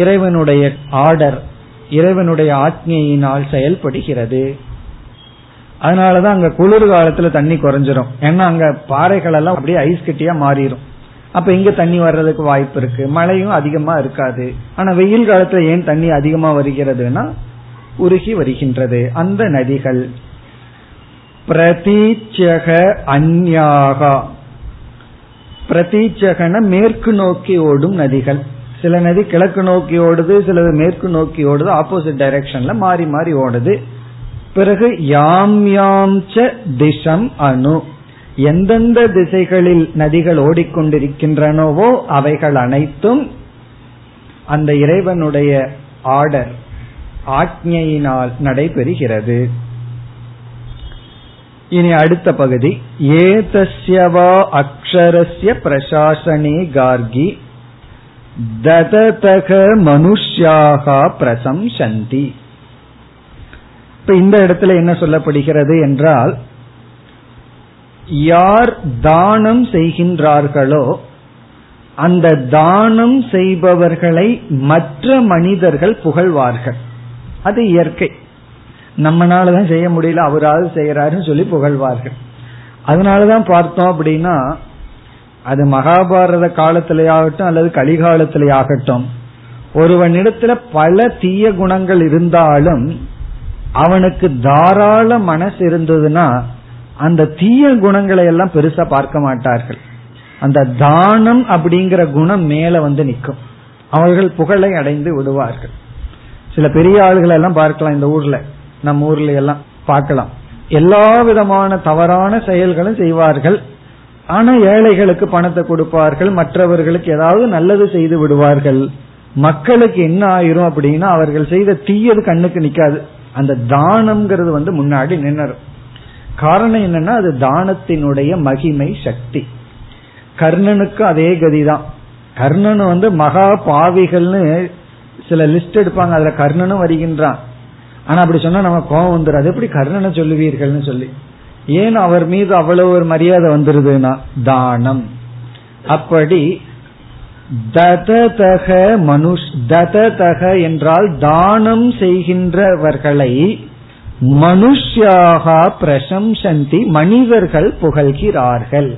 இறைவனுடைய ஆர்டர், இறைவனுடைய ஆக்ஞையினால் செயல்படுகிறது. அதனாலதான் அங்க குளிர் காலத்துல தண்ணி குறைஞ்சிரும், ஏன்னா அங்க பாறைகள் எல்லாம் அப்படியே ஐஸ் கட்டியா மாறிடும். அப்ப இங்க தண்ணி வர்றதுக்கு வாய்ப்பு இருக்கு, மழையும் அதிகமா இருக்காது. ஆனா வெயில் காலத்துல ஏன் தண்ணி அதிகமா வருகிறதுனா உருகி வருகின்றது அந்த நதிகள். பிரதீச்சக அந்யாகா, பிரதீச்சகன மேற்கு நோக்கி ஓடும் நதிகள். சில நதி கிழக்கு நோக்கி ஓடுது, சிலது மேற்கு நோக்கி ஓடுது, ஆப்போசிட் டைரக்ஷன்ல மாறி மாறி ஓடுது. பிறகு யாம் யாம் ச திசம் அணு, எந்தெந்த திசைகளில் நதிகள் ஓடிக்கொண்டிருக்கின்றனவோ அவைகள் அனைத்தும் அந்த இறைவனுடைய ஆர்டர் ஆக்ஞையினால் நடைபெறுகிறது. இனி அடுத்த பகுதி. ஏதஸ்யவா அக்ஷரஸ்ய பிரசாசனே கார்கி தததக மனுஷ்யாஹா பிரசம்சந்தி. இப்ப இந்த இடத்துல என்ன சொல்லப்படுகிறது என்றால், யார் தானம் செய்கின்றார்களோ அந்த தானம் செய்பவர்களை மற்ற மனிதர்கள் புகழ்வார்கள். அது இயற்கை, நம்மளாலதான் செய்ய முடியல அவராவது செய்யறாருன்னு சொல்லி புகழ்வார்கள். அதனாலதான் பார்த்தோம் அப்படின்னா அது மகாபாரத காலத்திலேயாகட்டும் அல்லது கலிகாலத்திலேயாகட்டும், ஒருவனிடத்துல பல தீய குணங்கள் இருந்தாலும் அவனுக்கு தாராள மனசு இருந்ததுன்னா அந்த தீய குணங்களை எல்லாம் பெருசா பார்க்க மாட்டார்கள். அந்த தானம் அப்படிங்கிற குணம் மேல வந்து நிற்கும், அவர்கள் புகழை அடைந்து விடுவார்கள். சில பெரிய ஆளுகளை எல்லாம் பார்க்கலாம், இந்த ஊர்ல நம்ம ஊர்ல எல்லாம் பார்க்கலாம், எல்லா விதமான தவறான செயல்களும் செய்வார்கள். ஆனா ஏழைகளுக்கு பணத்தை கொடுப்பார்கள், மற்றவர்களுக்கு ஏதாவது நல்லது செய்து விடுவார்கள். மக்களுக்கு என்ன ஆயிரும் அப்படின்னா அவர்கள் செய்த தீயது கண்ணுக்கு நிக்காது, அந்த தானம்ங்கிறது வந்து முன்னாடி நின்னுரும். காரணம் என்னன்னா அது தானத்தினுடைய மகிமை சக்தி. கர்ணனுக்கு அதே கதிதான். கர்ணன் வந்து மகா பாவிகள்னு சில லிஸ்ட் எடுப்பாங்க, அதுல கர்ணனும் வருகின்றான். ஆனா அப்படி சொன்னா நம்ம கோபம் வந்துடாது, எப்படி கர்ணனை சொல்லுவீர்கள்னு சொல்லி. ஏன் அவர் மீது அவ்வளவு ஒரு மரியாதை வந்துருதுன்னா தானம். அப்படி தததக மனுஷ், தததக என்றால் தானம் செய்கின்றவர்களை மனுஷ்யாகா பிரசம்சந்தி, மனிதர்கள் புகழ்கிறார்கள்.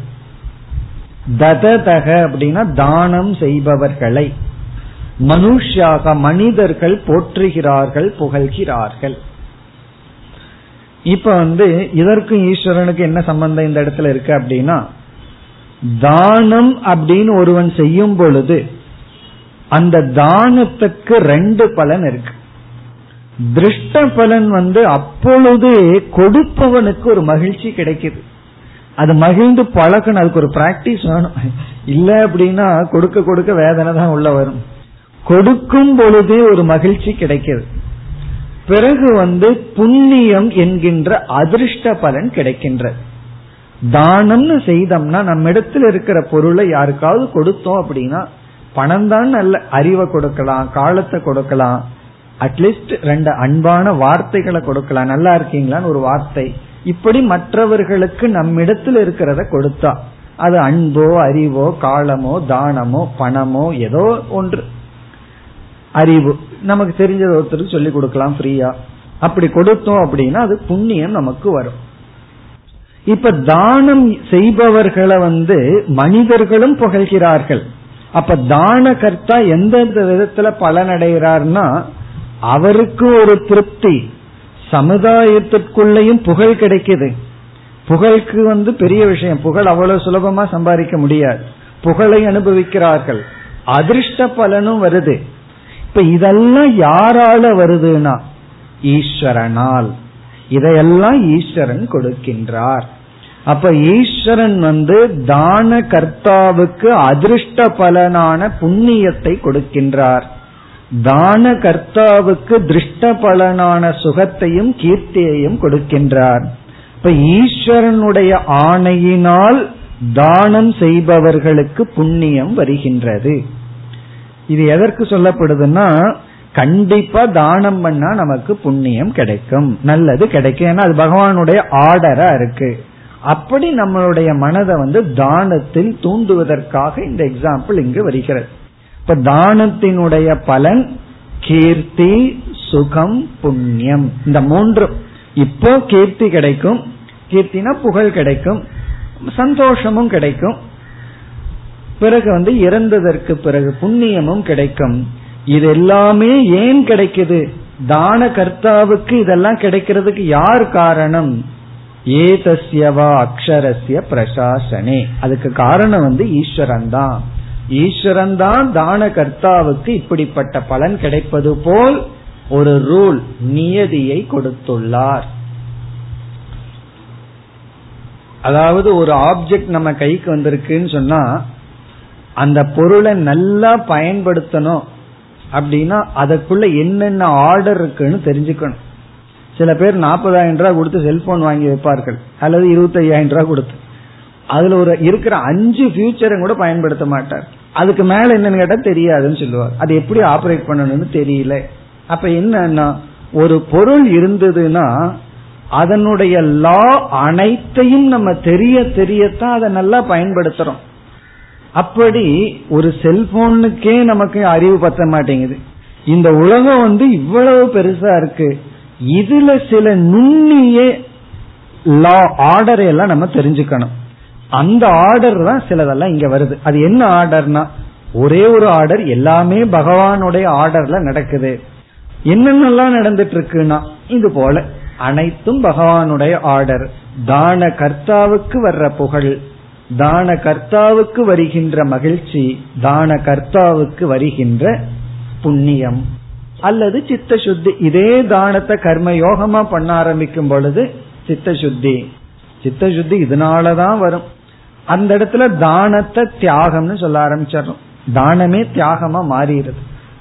தததக அப்படின்னா தானம் செய்பவர்களை, மனுஷ்யாக மனிதர்கள் போற்றுகிறார்கள் புகழ்கிறார்கள். இப்ப இதற்கும் ஈஸ்வரனுக்கு என்ன சம்பந்தம் இந்த இடத்துல இருக்கு அப்படின்னா, தானம் அப்படின்னு ஒருவன் செய்யும் பொழுது அந்த தானத்துக்கு ரெண்டு பலன் இருக்கு. திருஷ்ட பலன் அப்பொழுது கொடுப்பவனுக்கு ஒரு மகிழ்ச்சி கிடைக்குது. அது மகிழ்ந்து பழக்கணும், அதுக்கு ஒரு பிராக்டிஸ் வேணும். இல்ல அப்படின்னா கொடுக்க கொடுக்க வேதனை தான் உள்ள வரும். கொடுக்கும் பொழுதே ஒரு மகிழ்ச்சி கிடைக்கிறது. பிறகு புண்ணியம் என்கின்ற அதிர்ஷ்ட பலன் கிடைக்கின்றது. தானம்னு செய்தோம்னா நம்ம இடத்துல இருக்கிற பொருளை யாருக்காவது கொடுத்தோம் அப்படின்னா, பணம் தான் அல்ல, அறிவை கொடுக்கலாம், காலத்தை கொடுக்கலாம், அட்லீஸ்ட் ரெண்டு அன்பான வார்த்தைகளை கொடுக்கலாம், நல்லா இருக்கீங்களான்னு ஒரு வார்த்தை. இப்படி மற்றவர்களுக்கு நம்மிடத்துல இருக்கிறத கொடுத்தா அது அன்போ அறிவோ காலமோ தானமோ பணமோ ஏதோ ஒன்று. அறிவு நமக்கு தெரிஞ்சது ஒருத்தருக்கு சொல்லி கொடுக்கலாம் ஃப்ரீயா. அப்படி கொடுத்தோம் அப்படின்னா அது புண்ணியம் நமக்கு வரும். இப்ப தானம் செய்பவர்களை மனிதர்களும் புகழ்கிறார்கள். அப்ப தான கர்த்தா எந்தெந்த விதத்துல பலனடைகிறார்னா, அவருக்கு ஒரு திருப்தி, சமுதாயத்திற்குள்ளேயும் புகழ் கிடைக்குது. புகழுக்கு பெரிய விஷயம், புகழ் அவ்வளவு சுலபமா சம்பாதிக்க முடியாது. புகழை அனுபவிக்கிறார்கள், அதிர்ஷ்ட பலனும் வருது. இப்ப இதெல்லாம் யாரால வருதுன்னா ஈஸ்வரனால், இதையெல்லாம் ஈஸ்வரன் கொடுக்கின்றார். அப்ப ஈஸ்வரன் தான கர்த்தாவுக்கு அதிர்ஷ்ட பலனான புண்ணியத்தை கொடுக்கின்றார், தான கர்த்தாவுக்கு திருஷ்ட பலனான சுகத்தையும் கீர்த்தியையும் கொடுக்கின்றார். இப்ப ஈஸ்வரனுடைய ஆணையினால் தானம் செய்பவர்களுக்கு புண்ணியம் வருகின்றது. இது எதற்கு சொல்லப்படுதுன்னா, கண்டிப்பா தானம் பண்ணா நமக்கு புண்ணியம் கிடைக்கும், நல்லது கிடைக்கும். ஏன்னா அது பகவானுடைய ஆர்டரா இருக்கு. அப்படி நம்மளுடைய மனதை தானத்தில் தூண்டுவதற்காக இந்த எக்ஸாம்பிள் இங்கு வருகிறது. இப்ப தானத்தினுடைய பலன் கீர்த்தி, சுகம், புண்ணியம், இந்த மூன்றும். இப்போ கீர்த்தி கிடைக்கும், கீர்த்தினா புகழ் கிடைக்கும், சந்தோஷமும் கிடைக்கும். பிறகு இறந்ததற்கு பிறகு புண்ணியமும் கிடைக்கும். இது எல்லாமே ஏன் கிடைக்குது? தான கர்த்தாவுக்கு இதெல்லாம் கிடைக்கிறதுக்கு யார் காரணம்? ஏதஸ்யவா அக்ஷரஸ்ய பிரசாசனே, அதுக்கு காரணம் ஈஸ்வரன் தான். ஈஸ்வரன் தான் தான கர்த்தாவுக்கு இப்படிப்பட்ட பலன் கிடைப்பது போல் ஒரு ரூல், நியதியை கொடுத்துள்ளார். அதாவது ஒரு ஆப்ஜெக்ட் நம்ம கைக்கு வந்திருக்குன்னு சொன்னா, அந்த பொருளை நல்லா பயன்படுத்தணும் அப்படின்னா அதுக்குள்ள என்னென்ன ஆர்டர் இருக்குன்னு தெரிஞ்சுக்கணும். சில பேர் 40,000 ரூபாய் கொடுத்து செல்போன் வாங்கி வைப்பார்கள், அல்லது 25,000 ரூபாய் கொடுத்து அதுல ஒரு இருக்கிற 5 ஃபியூச்சரை கூட பயன்படுத்த மாட்டார். அதுக்கு மேல என்னன்னு கேட்டா தெரியாதுன்னு சொல்லுவார், அது எப்படி ஆப்ரேட் பண்ணணும்னு தெரியல. அப்ப என்னன்னா, ஒரு பொருள் இருந்ததுன்னா அதனுடைய லா அனைத்தையும் நம்ம தெரியத்தான் அதை நல்லா பயன்படுத்துறோம். அப்படி ஒரு செல்போனுக்கே நமக்கு அறிவு பத்த மாட்டேங்குது. இந்த உலகம் இவ்வளவு பெருசா இருக்கு, இதுல சில நுண்ணிய லா ஆர்டரை எல்லாம் நம்ம தெரிஞ்சுக்கணும். அந்த ஆர்டர் தான் சிலதெல்லாம் இங்க வருது. அது என்ன ஆர்டர்னா, ஒரே ஒரு ஆர்டர், எல்லாமே பகவானுடைய ஆர்டர்ல நடக்குது. என்னென்னலாம் நடந்துட்டு இருக்குன்னா, இது போல அனைத்தும் பகவானுடைய ஆர்டர். தான கர்த்தாவுக்கு வர்ற புகழ், தான கர்த்தாவுக்கு வருகின்ற மகிழ்ச்சி, தான கர்த்தாவுக்கு வருகின்ற புண்ணியம் அல்லது சித்த சுத்தி. இதே தானத்தை கர்ம யோகமா பண்ண ஆரம்பிக்கும் பொழுது சித்த சுத்தி இதனாலதான் வரும். அந்த இடத்துல தானத்தை தியாகம்னு சொல்ல ஆரம்பிச்சிடறோம். தானமே தியாகமா மாறிடுது.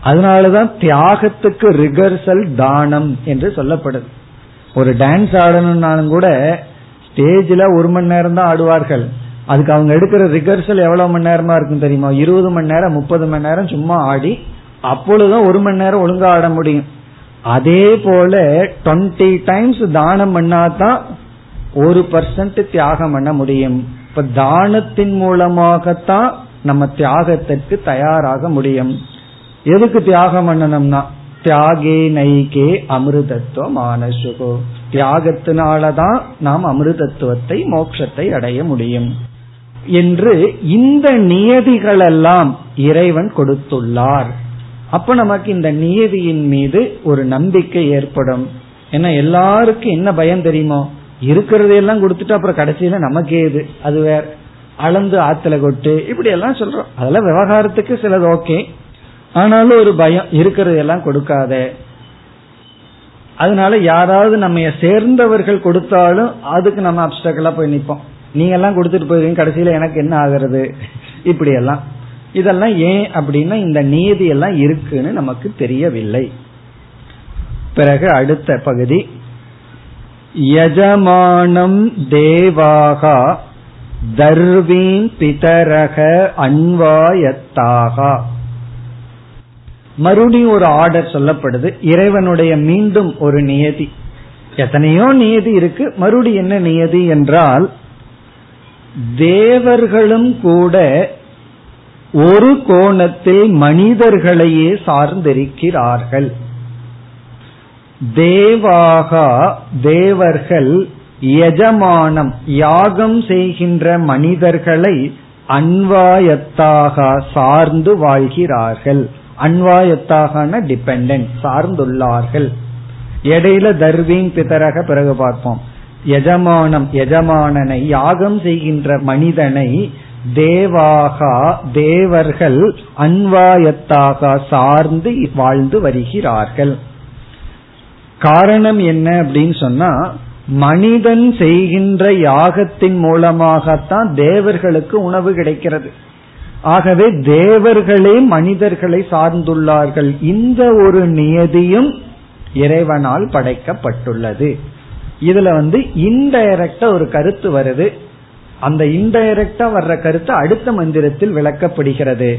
அதனாலதான் தியாகத்துக்கு ரிகர்சல் தானம் என்று சொல்லப்படுது. ஒரு டான்ஸ் ஆடணும்னாலும் கூட ஸ்டேஜ்ல 1 மணி நேரம் தான் ஆடுவார்கள். அதுக்கு அவங்க எடுக்கிற ரிகர்சல் எவ்வளவு மணி நேரமா இருக்கும் தெரியுமா? 20 மணி நேரம் 30 மணி நேரம் சும்மா ஆடி அப்பொழுதுதான் 1 மணி நேரம் ஒழுங்கா ஆட முடியும். அதே போல 20 டைம்ஸ் தானம் பண்ணாதான் 1% தியாகம் பண்ண முடியும். இப்ப தானத்தின் மூலமாகத்தான் நம்ம தியாகத்திற்கு தயாராக முடியும். எதுக்கு தியாகம் பண்ணணும்னா, தியாகே நைகே அமிர்தத்துவ மானசுகோ, தியாகத்தினாலதான் நாம் அமிர்தத்துவத்தை மோட்சத்தை அடைய முடியும் என்று இந்த நியதிகளெல்லாம் இறைவன் கொடுத்துள்ளார். அப்ப நமக்கு இந்த நியதியின் மீது ஒரு நம்பிக்கை ஏற்படும். ஏன்னா எல்லாருக்கும் என்ன பயம் தெரியுமோ, இருக்கிறதெல்லாம் கொடுத்துட்டு அப்புறம் கடைசியில நமக்கே இது அது வேற அளந்து ஆத்துல கொட்டு இப்படி எல்லாம் சொல்றோம். அதெல்லாம் விவகாரத்துக்கு சிலது ஓகே, ஆனாலும் ஒரு பயம், இருக்கிறதெல்லாம் கொடுக்காத. அதனால யாராவது நம்ம சேர்ந்தவர்கள் கொடுத்தாலும் அதுக்கு நம்ம அப்டக்கலா போய் நிற்போம். நீங்க எல்லாம் கொடுத்துட்டு போயிருக்கீங்க, கடைசியில எனக்கு என்ன ஆகிறது, இப்படி எல்லாம். இதெல்லாம் ஏன் அப்படின்னா இந்த நீதி எல்லாம் இருக்குன்னு நமக்கு தெரியவில்லை. பிறகு அடுத்த பகுதி, யஜமானம் தேவாகா தர்வீன் பிதரக அன்வாயத்தாக. மறுபடியும் ஒரு ஆர்டர் சொல்லப்படுது, இறைவனுடைய மீண்டும் ஒரு நியதி. எத்தனையோ நியதி இருக்கு, மறுபடியும் என்ன நியதி என்றால், தேவர்களும் கூட ஒரு கோணத்தில் மனிதர்களையே சார்ந்திருக்கிறார்கள். தேவாகா தேவர்கள் யஜமானம் யாகம் செய்கின்ற மனிதர்களை அன்வாயத்தாக சார்ந்து வாழ்கிறார்கள். அன்வாயத்தாக டிபெண்டன்ட் சார்ந்துள்ளார்கள். இடையில தர்வீன் பிதரக பிறகு பார்ப்போம். யஜமானம் யஜமானனை யாகம் செய்கின்ற மனிதனை தேவாகா தேவர்கள் அன்வாயத்தாக சார்ந்து வாழ்ந்து வருகிறார்கள். காரணம் என்ன அப்படின்னு சொன்னா, மனிதன் செய்கின்ற யாகத்தின் மூலமாகத்தான் தேவர்களுக்கு உணவு கிடைக்கிறது. ஆகவே தேவர்களே மனிதர்களை சார்ந்துள்ளார்கள். இந்த ஒரு நியதியும் இறைவனால் படைக்கப்பட்டுள்ளது. இதுல இன்டைரக்டா ஒரு கருத்து வருது. அந்த இன்டைரக்டா வர்ற கருத்து அடுத்த மந்திரத்தில் விளக்கப்படுகிறது.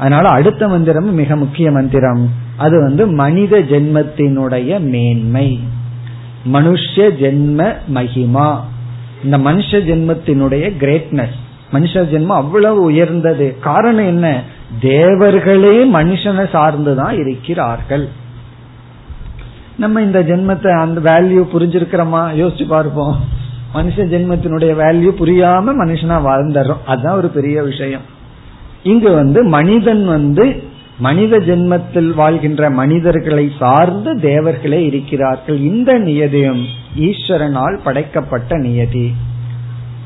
அதனால அடுத்த மந்திரம் மிக முக்கிய மந்திரம். அது மனித ஜென்மத்தினுடைய மேன்மை, மனுஷ ஜென்ம மகிமா, இந்த மனுஷ ஜென்மத்தினுடைய கிரேட்னஸ். மனுஷ ஜென்மம் அவ்வளவு உயர்ந்தது. காரணம் என்ன, தேவர்களே மனுஷனை சார்ந்துதான் இருக்கிறார்கள். நம்ம இந்த ஜென்மத்தை அந்த வேல்யூ புரிஞ்சிருக்கிறோமா யோசிச்சு பார்ப்போம். மனுஷ ஜென்மத்தினுடைய வேல்யூ புரியாம மனுஷனா வாழ்ந்துறோம், அதுதான் ஒரு பெரிய விஷயம். இங்கு மனிதன் மனித ஜென்மத்தில் வாழ்கின்ற மனிதர்களை சார்ந்து தேவர்களே இருக்கிறார்கள். இந்த நியதியும் ஈஸ்வரனால் படைக்கப்பட்ட நியதி.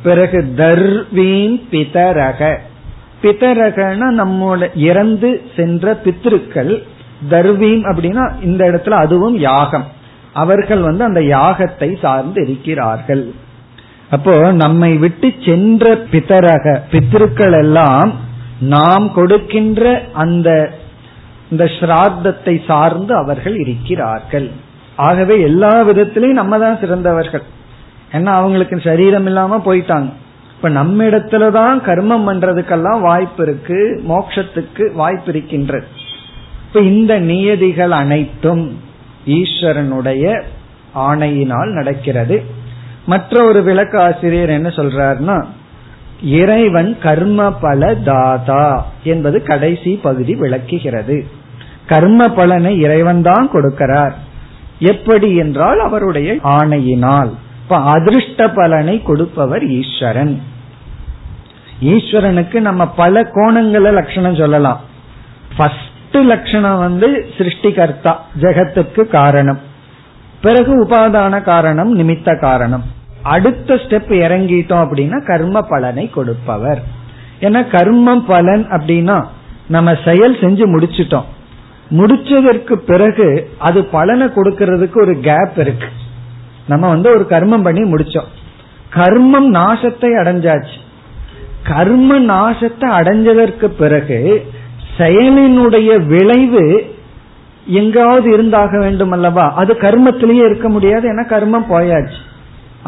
பிறகு தர்வீன் பிதரக, பிதரகனா நம்மோட இறந்து சென்ற பித்ருக்கள். தர்வீன் அப்படின்னா இந்த இடத்துல அதுவும் யாகம். அவர்கள் அந்த யாகத்தை சார்ந்து இருக்கிறார்கள். அப்போ நம்மை விட்டு சென்ற பிதரக பித்ருக்கள் எல்லாம் நாம் கொடுக்கின்ற அந்த ஸ்ராத்தத்தை சார்ந்து அவர்கள் இருக்கிறார்கள். ஆகவே எல்லா விதத்திலையும் நம்ம தான் சிறந்தவர்கள். ஏன்னா அவங்களுக்கு சரீரம் இல்லாம போயிட்டாங்க. இப்ப நம்ம இடத்துலதான் கர்மம் பண்றதுக்கெல்லாம் வாய்ப்பு இருக்கு, மோட்சத்துக்கு வாய்ப்பு இருக்கின்றது. இப்ப இந்த நியதிகள் அனைத்தும் ஈஸ்வரனுடைய ஆணையினால் நடக்கிறது. மற்ற ஒரு விளக்க ஆசிரியர் என்ன சொல்றாருன்னா, இறைவன் கர்ம பல தாதா என்பது கடைசி பகுதி விளக்குகிறது. கர்ம பலனை இறைவன் தான் கொடுக்கிறார். எப்படி என்றால் அவருடைய ஆணையினால். இப்ப அதிருஷ்ட பலனை கொடுப்பவர் ஈஸ்வரன். ஈஸ்வரனுக்கு நம்ம பல கோணங்கள லட்சணம் சொல்லலாம். ஃபர்ஸ்ட் லட்சணம் சிருஷ்டிகர்த்தா, ஜெகத்துக்கு காரணம். பிறகு உபாதான காரணம், நிமித்த காரணம். அடுத்த ஸ்டெப் இறங்கிட்டோம் அப்படின்னா கர்ம பலனை கொடுப்பவர். ஏன்னா கர்ம பலன் அப்படின்னா நம்ம செயல் செஞ்சு முடிச்சிட்டோம். முடிச்சதற்கு பிறகு அது பலனை கொடுக்கறதுக்கு ஒரு கேப் இருக்கு. நம்ம ஒரு கர்மம் பண்ணி முடிச்சோம், கர்மம் நாசத்தை அடைஞ்சாச்சு. கர்ம நாசத்தை அடைஞ்சதற்கு பிறகு செயலினுடைய விளைவு எங்காவது இருந்தாக வேண்டும் அல்லவா? அது கர்மத்திலேயே இருக்க முடியாது, ஏன்னா கர்மம் போயாச்சு.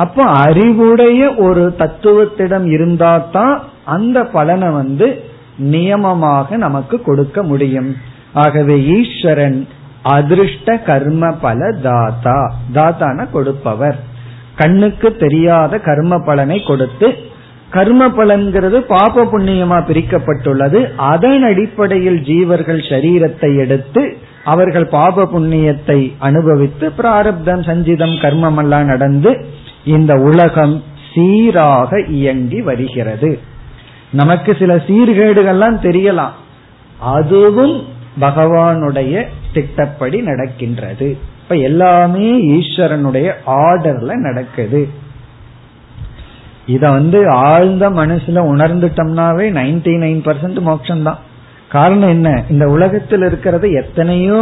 அப்போ அறிவுடைய ஒரு தத்துவத்திடம் இருந்தா தான் அந்த பலனை நியமமாக நமக்கு கொடுக்க முடியும். ஆகவே ஈஸ்வரன் அதிருஷ்ட கர்ம பல தாத்தா, தாத்தான கொடுப்பவர். கண்ணுக்கு தெரியாத கர்ம பலனை கொடுத்து, கர்ம பலன்கிறது பாப புண்ணியமா பிரிக்கப்பட்டுள்ளது. அதன் அடிப்படையில் ஜீவர்கள் சரீரத்தை எடுத்து அவர்கள் பாப புண்ணியத்தை அனுபவித்து பிராரப்தம் சஞ்சிதம் கர்மம் எல்லாம் நடந்து இந்த உலகம் சீராக இயங்கி வருகிறது. நமக்கு சில சீர்கேடுகள்லாம் தெரியலாம், அதுவும் பகவானுடைய திட்டப்படி நடக்கின்றது. இப்ப எல்லாமே ஈஸ்வரனுடைய ஆர்டர்ல நடக்குது. இத ஆழ்ந்த மனசுல உணர்ந்துட்டோம்னாவே 99% மோட்சம் தான். காரணம் என்ன, இந்த உலகத்தில் இருக்கிறது எத்தனையோ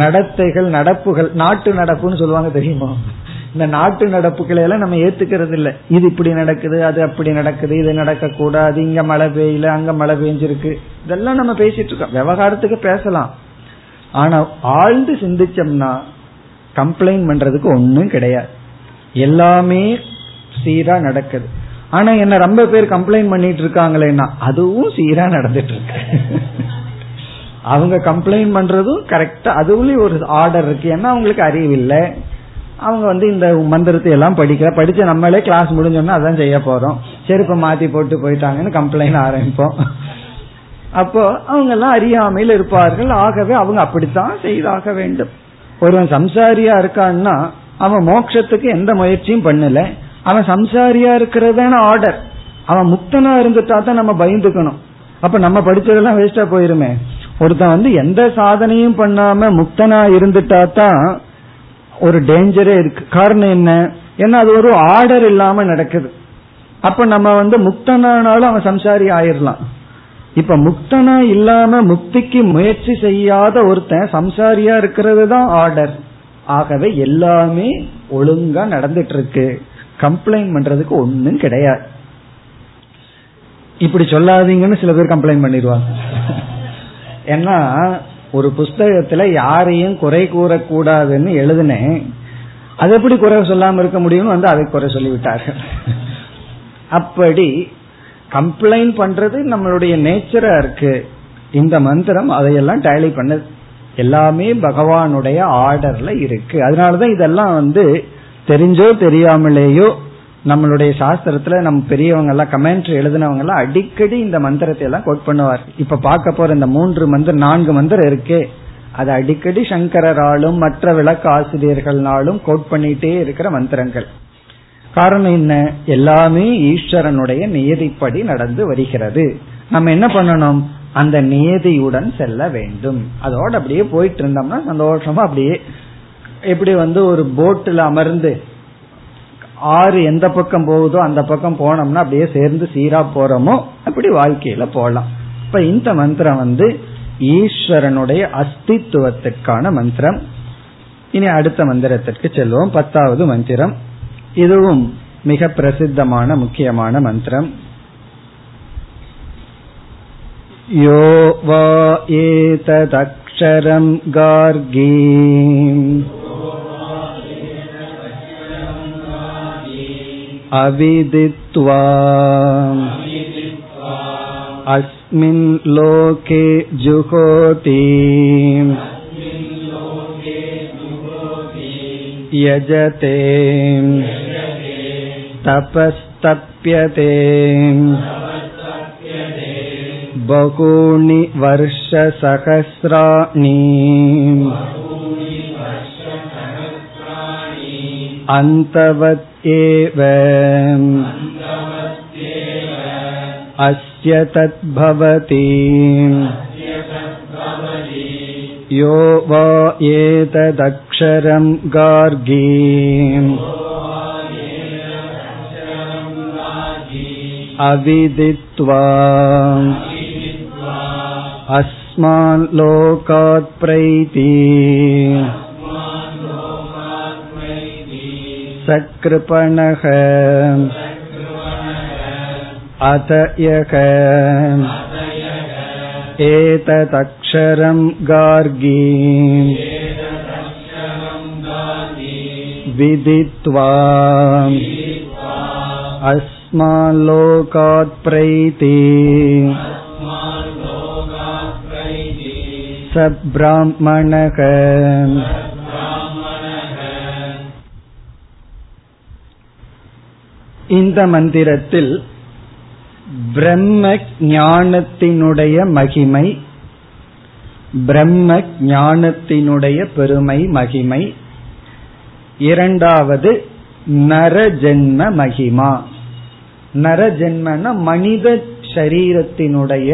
நடத்தைகள் நடப்புகள், நாட்டு நடப்புன்னு சொல்லுவாங்க தெரியுமா, இந்த நாட்டு நடப்புகளை எல்லாம் நம்ம ஏத்துக்கிறது இல்லை. இது இப்படி நடக்குது, அது அப்படி நடக்குது, இது நடக்க கூடாது, இங்க மழை பெய்யல அங்க மழை பெய்ஞ்சிருக்கு, இதெல்லாம் நம்ம பேசிட்டு இருக்கோம். விவகாரத்துக்கு பேசலாம், ஆனா ஆழ்ந்து சிந்திச்சோம்னா கம்ப்ளைண்ட் பண்றதுக்கு ஒன்னும் கிடையாது, எல்லாமே சீரா நடக்குது. ஆனா என்ன ரொம்ப பேர் கம்ப்ளைண்ட் பண்ணிட்டு இருக்காங்களேன்னா அதுவும் சீரா நடந்துட்டு இருக்கு. அவங்க கம்ப்ளைண்ட் பண்றதும் கரெக்டா, அதுவும் ஒரு ஆர்டர் இருக்கு. ஏன்னா அவங்களுக்கு அறிவில்லை, அவங்க இந்த மந்திரத்தை எல்லாம் படிச்சு நம்மளே கிளாஸ் முடிஞ்சோம்னா அதான் செய்ய போறோம், செருப்பை மாத்தி போட்டு போயிட்டாங்கன்னு கம்ப்ளைண்ட் ஆரம்பிப்போம். அப்போ அவங்க எல்லாம் அறியாமையில் இருப்பார்கள். ஆகவே அவங்க அப்படித்தான் செய்தாக வேண்டும். ஒருவன் சம்சாரியா இருக்கான்னா அவன் மோட்சத்துக்கு எந்த முயற்சியும் பண்ணல, அவன் சம்சாரியா இருக்கிறதான ஆர்டர். அவன் முக்தனா இருந்துட்டா தான் நம்ம பயந்துக்கணும், அப்ப நம்ம படிச்சதெல்லாம் வேஸ்டா போயிருமே. ஒருத்தன் எந்த சாதனையும் பண்ணாம முக்தனா இருந்துட்டா தான் ஒரு டேஞ்சரே இருக்கு. காரணம் என்ன, ஏன்னா அது ஒரு ஆர்டர் இல்லாம நடக்குது. அப்ப நம்ம முக்தனானாலும் அவன் சம்சாரி ஆயிரலாம். இப்ப முக்தனா இல்லாம முக்திக்கு முயற்சி செய்யாத ஒருத்தன் சம்சாரியா இருக்கிறது தான் ஆர்டர். ஆகவே எல்லாமே ஒழுங்கா நடந்துட்டு இருக்கு, கம்ப்ளைண்ட் பண்றதுக்கு ஒன்னும் கிடையாது. இப்படி சொல்லாதீங்கன்னு சில பேர் கம்ப்ளைண்ட் பண்ணிடுவாங்க. ஏன்னா ஒரு புஸ்தகத்துல யாரையும் குறை கூற கூடாதுன்னு எழுதுனேன், அது எப்படி குறை சொல்லாம இருக்க முடியும்னு அதை குறை சொல்லிவிட்டார்கள். அப்படி கம்ப்ளைண்ட் பண்றது நம்மளுடைய நேச்சரா இருக்கு. இந்த மந்திரம் அதையெல்லாம் டைலி பண்ணது, எல்லாமே பகவானுடைய ஆர்டர்ல இருக்கு. அதனாலதான் இதெல்லாம் தெரிஞ்சோ தெரியாமலேயோ நம்மளுடைய சாஸ்திரத்துல நம்ம பெரியவங்க எல்லாம் கமெண்ட்ரி எழுதினவங்க எல்லாம் அடிக்கடி இந்த மந்திரத்தை எல்லாம் கோட் பண்ணுவார். இப்ப பார்க்க போற இந்த 4 மந்திரம் இருக்கே, அது அடிக்கடி சங்கராலும் மற்ற விளக்க ஆசிரியர்களாலும் கோட் பண்ணிட்டே இருக்கிற மந்திரங்கள். காரணம் என்ன, எல்லாமே ஈஸ்வரனுடைய நியதிப்படி நடந்து வருகிறது. நம்ம என்ன பண்ணணும், அந்த நியதியுடன் செல்ல வேண்டும். அதோட அப்படியே போயிட்டு இருந்தோம்னா சந்தோஷமா அப்படியே எப்படி ஒரு போட்டில் அமர்ந்து ஆறு எந்த பக்கம் போகுதோ அந்த பக்கம் போனோம்னா அப்படியே சேர்ந்து சீரா போறோமோ அப்படி வாழ்க்கையில போகலாம். இப்ப இந்த மந்திரம் ஈஸ்வரனுடைய அஸ்தித்துவத்திற்கான மந்திரம். இனி அடுத்த மந்திரத்திற்கு செல்வோம், 10வது மந்திரம். இதுவும் மிக பிரசித்தமான முக்கியமான மந்திரம். யோ வா ஏததக்ஷரம் கார்கீ அவிதித்வா அஸ்மின் லோகே ஜுஹோதி யஜதே தபஸ்தப்யதே பகூனி வர்ஷ சஹஸ்ராணி அந்தவத் ஏவ அஸ்ய தத் பவதி யோ வா ஏததக்ஷரம் கார்கீ அவிதித்வா அஸ்மான் லோகாத் ப்ரைதி சக்ருபணக அதயக ஏததக்ஷரம் கார்கீ விதித்வா அஸ்மான் லோகாத் ப்ரைதி சப்ராஹ்மணக. இந்த மந்திரத்தில் பிரம்ம ஞானத்தினுடைய மகிமை, பிரம்ம ஞானத்தினுடைய பெருமை மகிமை. இரண்டாவது நரஜென்ம மகிமா. நரஜென்மனா மனித சரீரத்தினுடைய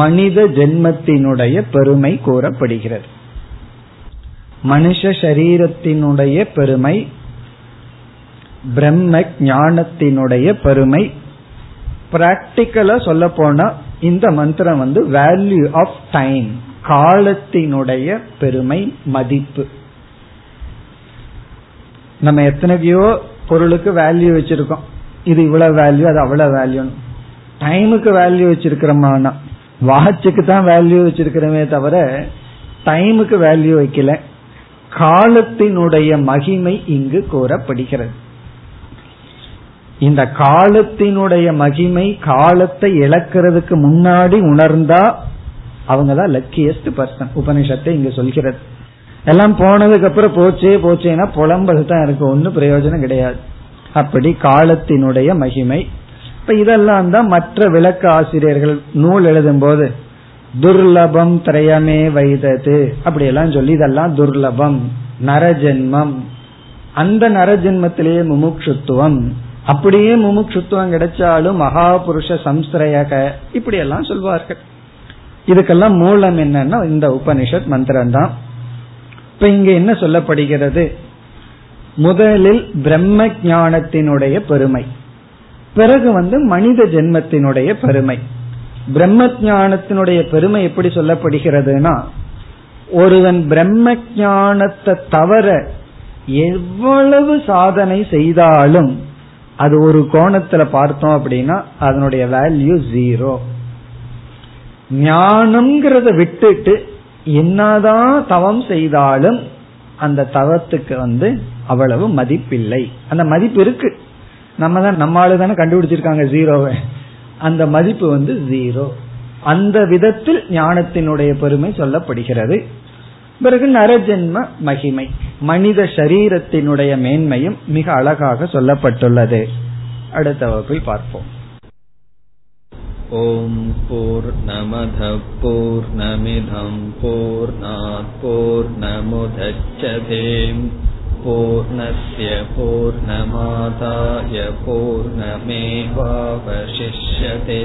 மனித ஜென்மத்தினுடைய பெருமை கூறப்படுகிறது. மனுஷ சரீரத்தினுடைய பெருமை, பிரம்ம ஞானத்தினுடைய பெருமை. பிராக்டிக்கலா சொல்ல போனா இந்த மந்திரம் வேல்யூ ஆஃப் டைம், காலத்தினுடைய பெருமை, மதிப்பு. நம்ம எத்தனையோ பொருளுக்கு வேல்யூ வச்சிருக்கோம், இது இவ்வளவு வேல்யூ அது அவ்வளவு வேல்யூன்னு. டைமுக்கு வேல்யூ வச்சிருக்கிறோம்னா வாட்சுக்கு தான் வேல்யூ வச்சிருக்கிறோமே தவிர டைமுக்கு வேல்யூ வைக்கல. காலத்தினுடைய மகிமை இங்கு கூறப்படுகிறது. இந்த காலத்தினுடைய மகிமை காலத்தை இழக்கிறதுக்கு முன்னாடி உணர்ந்தா அவங்கதான் லக்கியஸ்ட் பர்சன். உபனிஷத்தை இங்க சொல்கிறது. எல்லாம் போனதுக்கு அப்புறம் போச்சே போச்சேன்னா புலம்பல் தான் இருக்கு, ஒன்னும் பிரயோஜனம் கிடையாது. அப்படி காலத்தினுடைய மகிமை. இப்ப இதெல்லாம் தான் மற்ற விளக்க ஆசிரியர்கள் நூல் எழுதும் போது துர்லபம் திரையமே வைதது அப்படியெல்லாம் சொல்லி இதெல்லாம் துர்லபம், நரஜென்மம், அந்த நரஜென்மத்திலேயே முமுட்சுத்துவம், அப்படியே முமுட்சுத்துவம் கிடைச்சாலும் மகாபுருஷ சம்ஸ்திரயக இப்படி எல்லாம் சொல்வார்கள். இதுக்கெல்லாம் மூலம் என்னன்னா இந்த உபனிஷத் மந்திரம் தான். இப்ப இங்க என்ன சொல்லப்படுகிறது? முதலில் பிரம்ம ஞானத்தினுடைய பெருமை, பிறகு மனித ஜென்மத்தினுடைய பெருமை. பிரம்ம ஞானத்தினுடைய பெருமை எப்படி சொல்லப்படுகிறதுனா, ஒருவன் பிரம்ம ஞானத்தை தவிர எவ்வளவு சாதனை செய்தாலும் அது ஒரு கோணத்துல பார்த்தோம் அப்படின்னா அதனுடைய வேல்யூ ஜீரோ. ஞானம்ங்கிறத விட்டுட்டு என்னதான் தவம் செய்தாலும் அந்த தவத்துக்கு அவ்வளவு மதிப்பில்லை. அந்த மதிப்பு இருக்கு, நம்ம தான் நம்மளால தானே கண்டுபிடிச்சிருக்காங்க ஜீரோவை, அந்த மதிப்பு ஜீரோ. அந்த விதத்தில் ஞானத்தினுடைய பெருமை சொல்லப்படுகிறது. பிறகு நரஜென்ம மகிமை, மனித சரீரத்தினுடைய மேன்மையும் மிக அழகாக சொல்லப்பட்டுள்ளது. அடுத்த வகுப்பில் பார்ப்போம். ஓம் பூர்ணமதః பூர்ணமிதம் பூர்ணாத் பூர்ணமுதச்யதே பூர்ணஸ்ய பூர்ணமாதாய பூர்ணமேவாவசிஷ்யதே.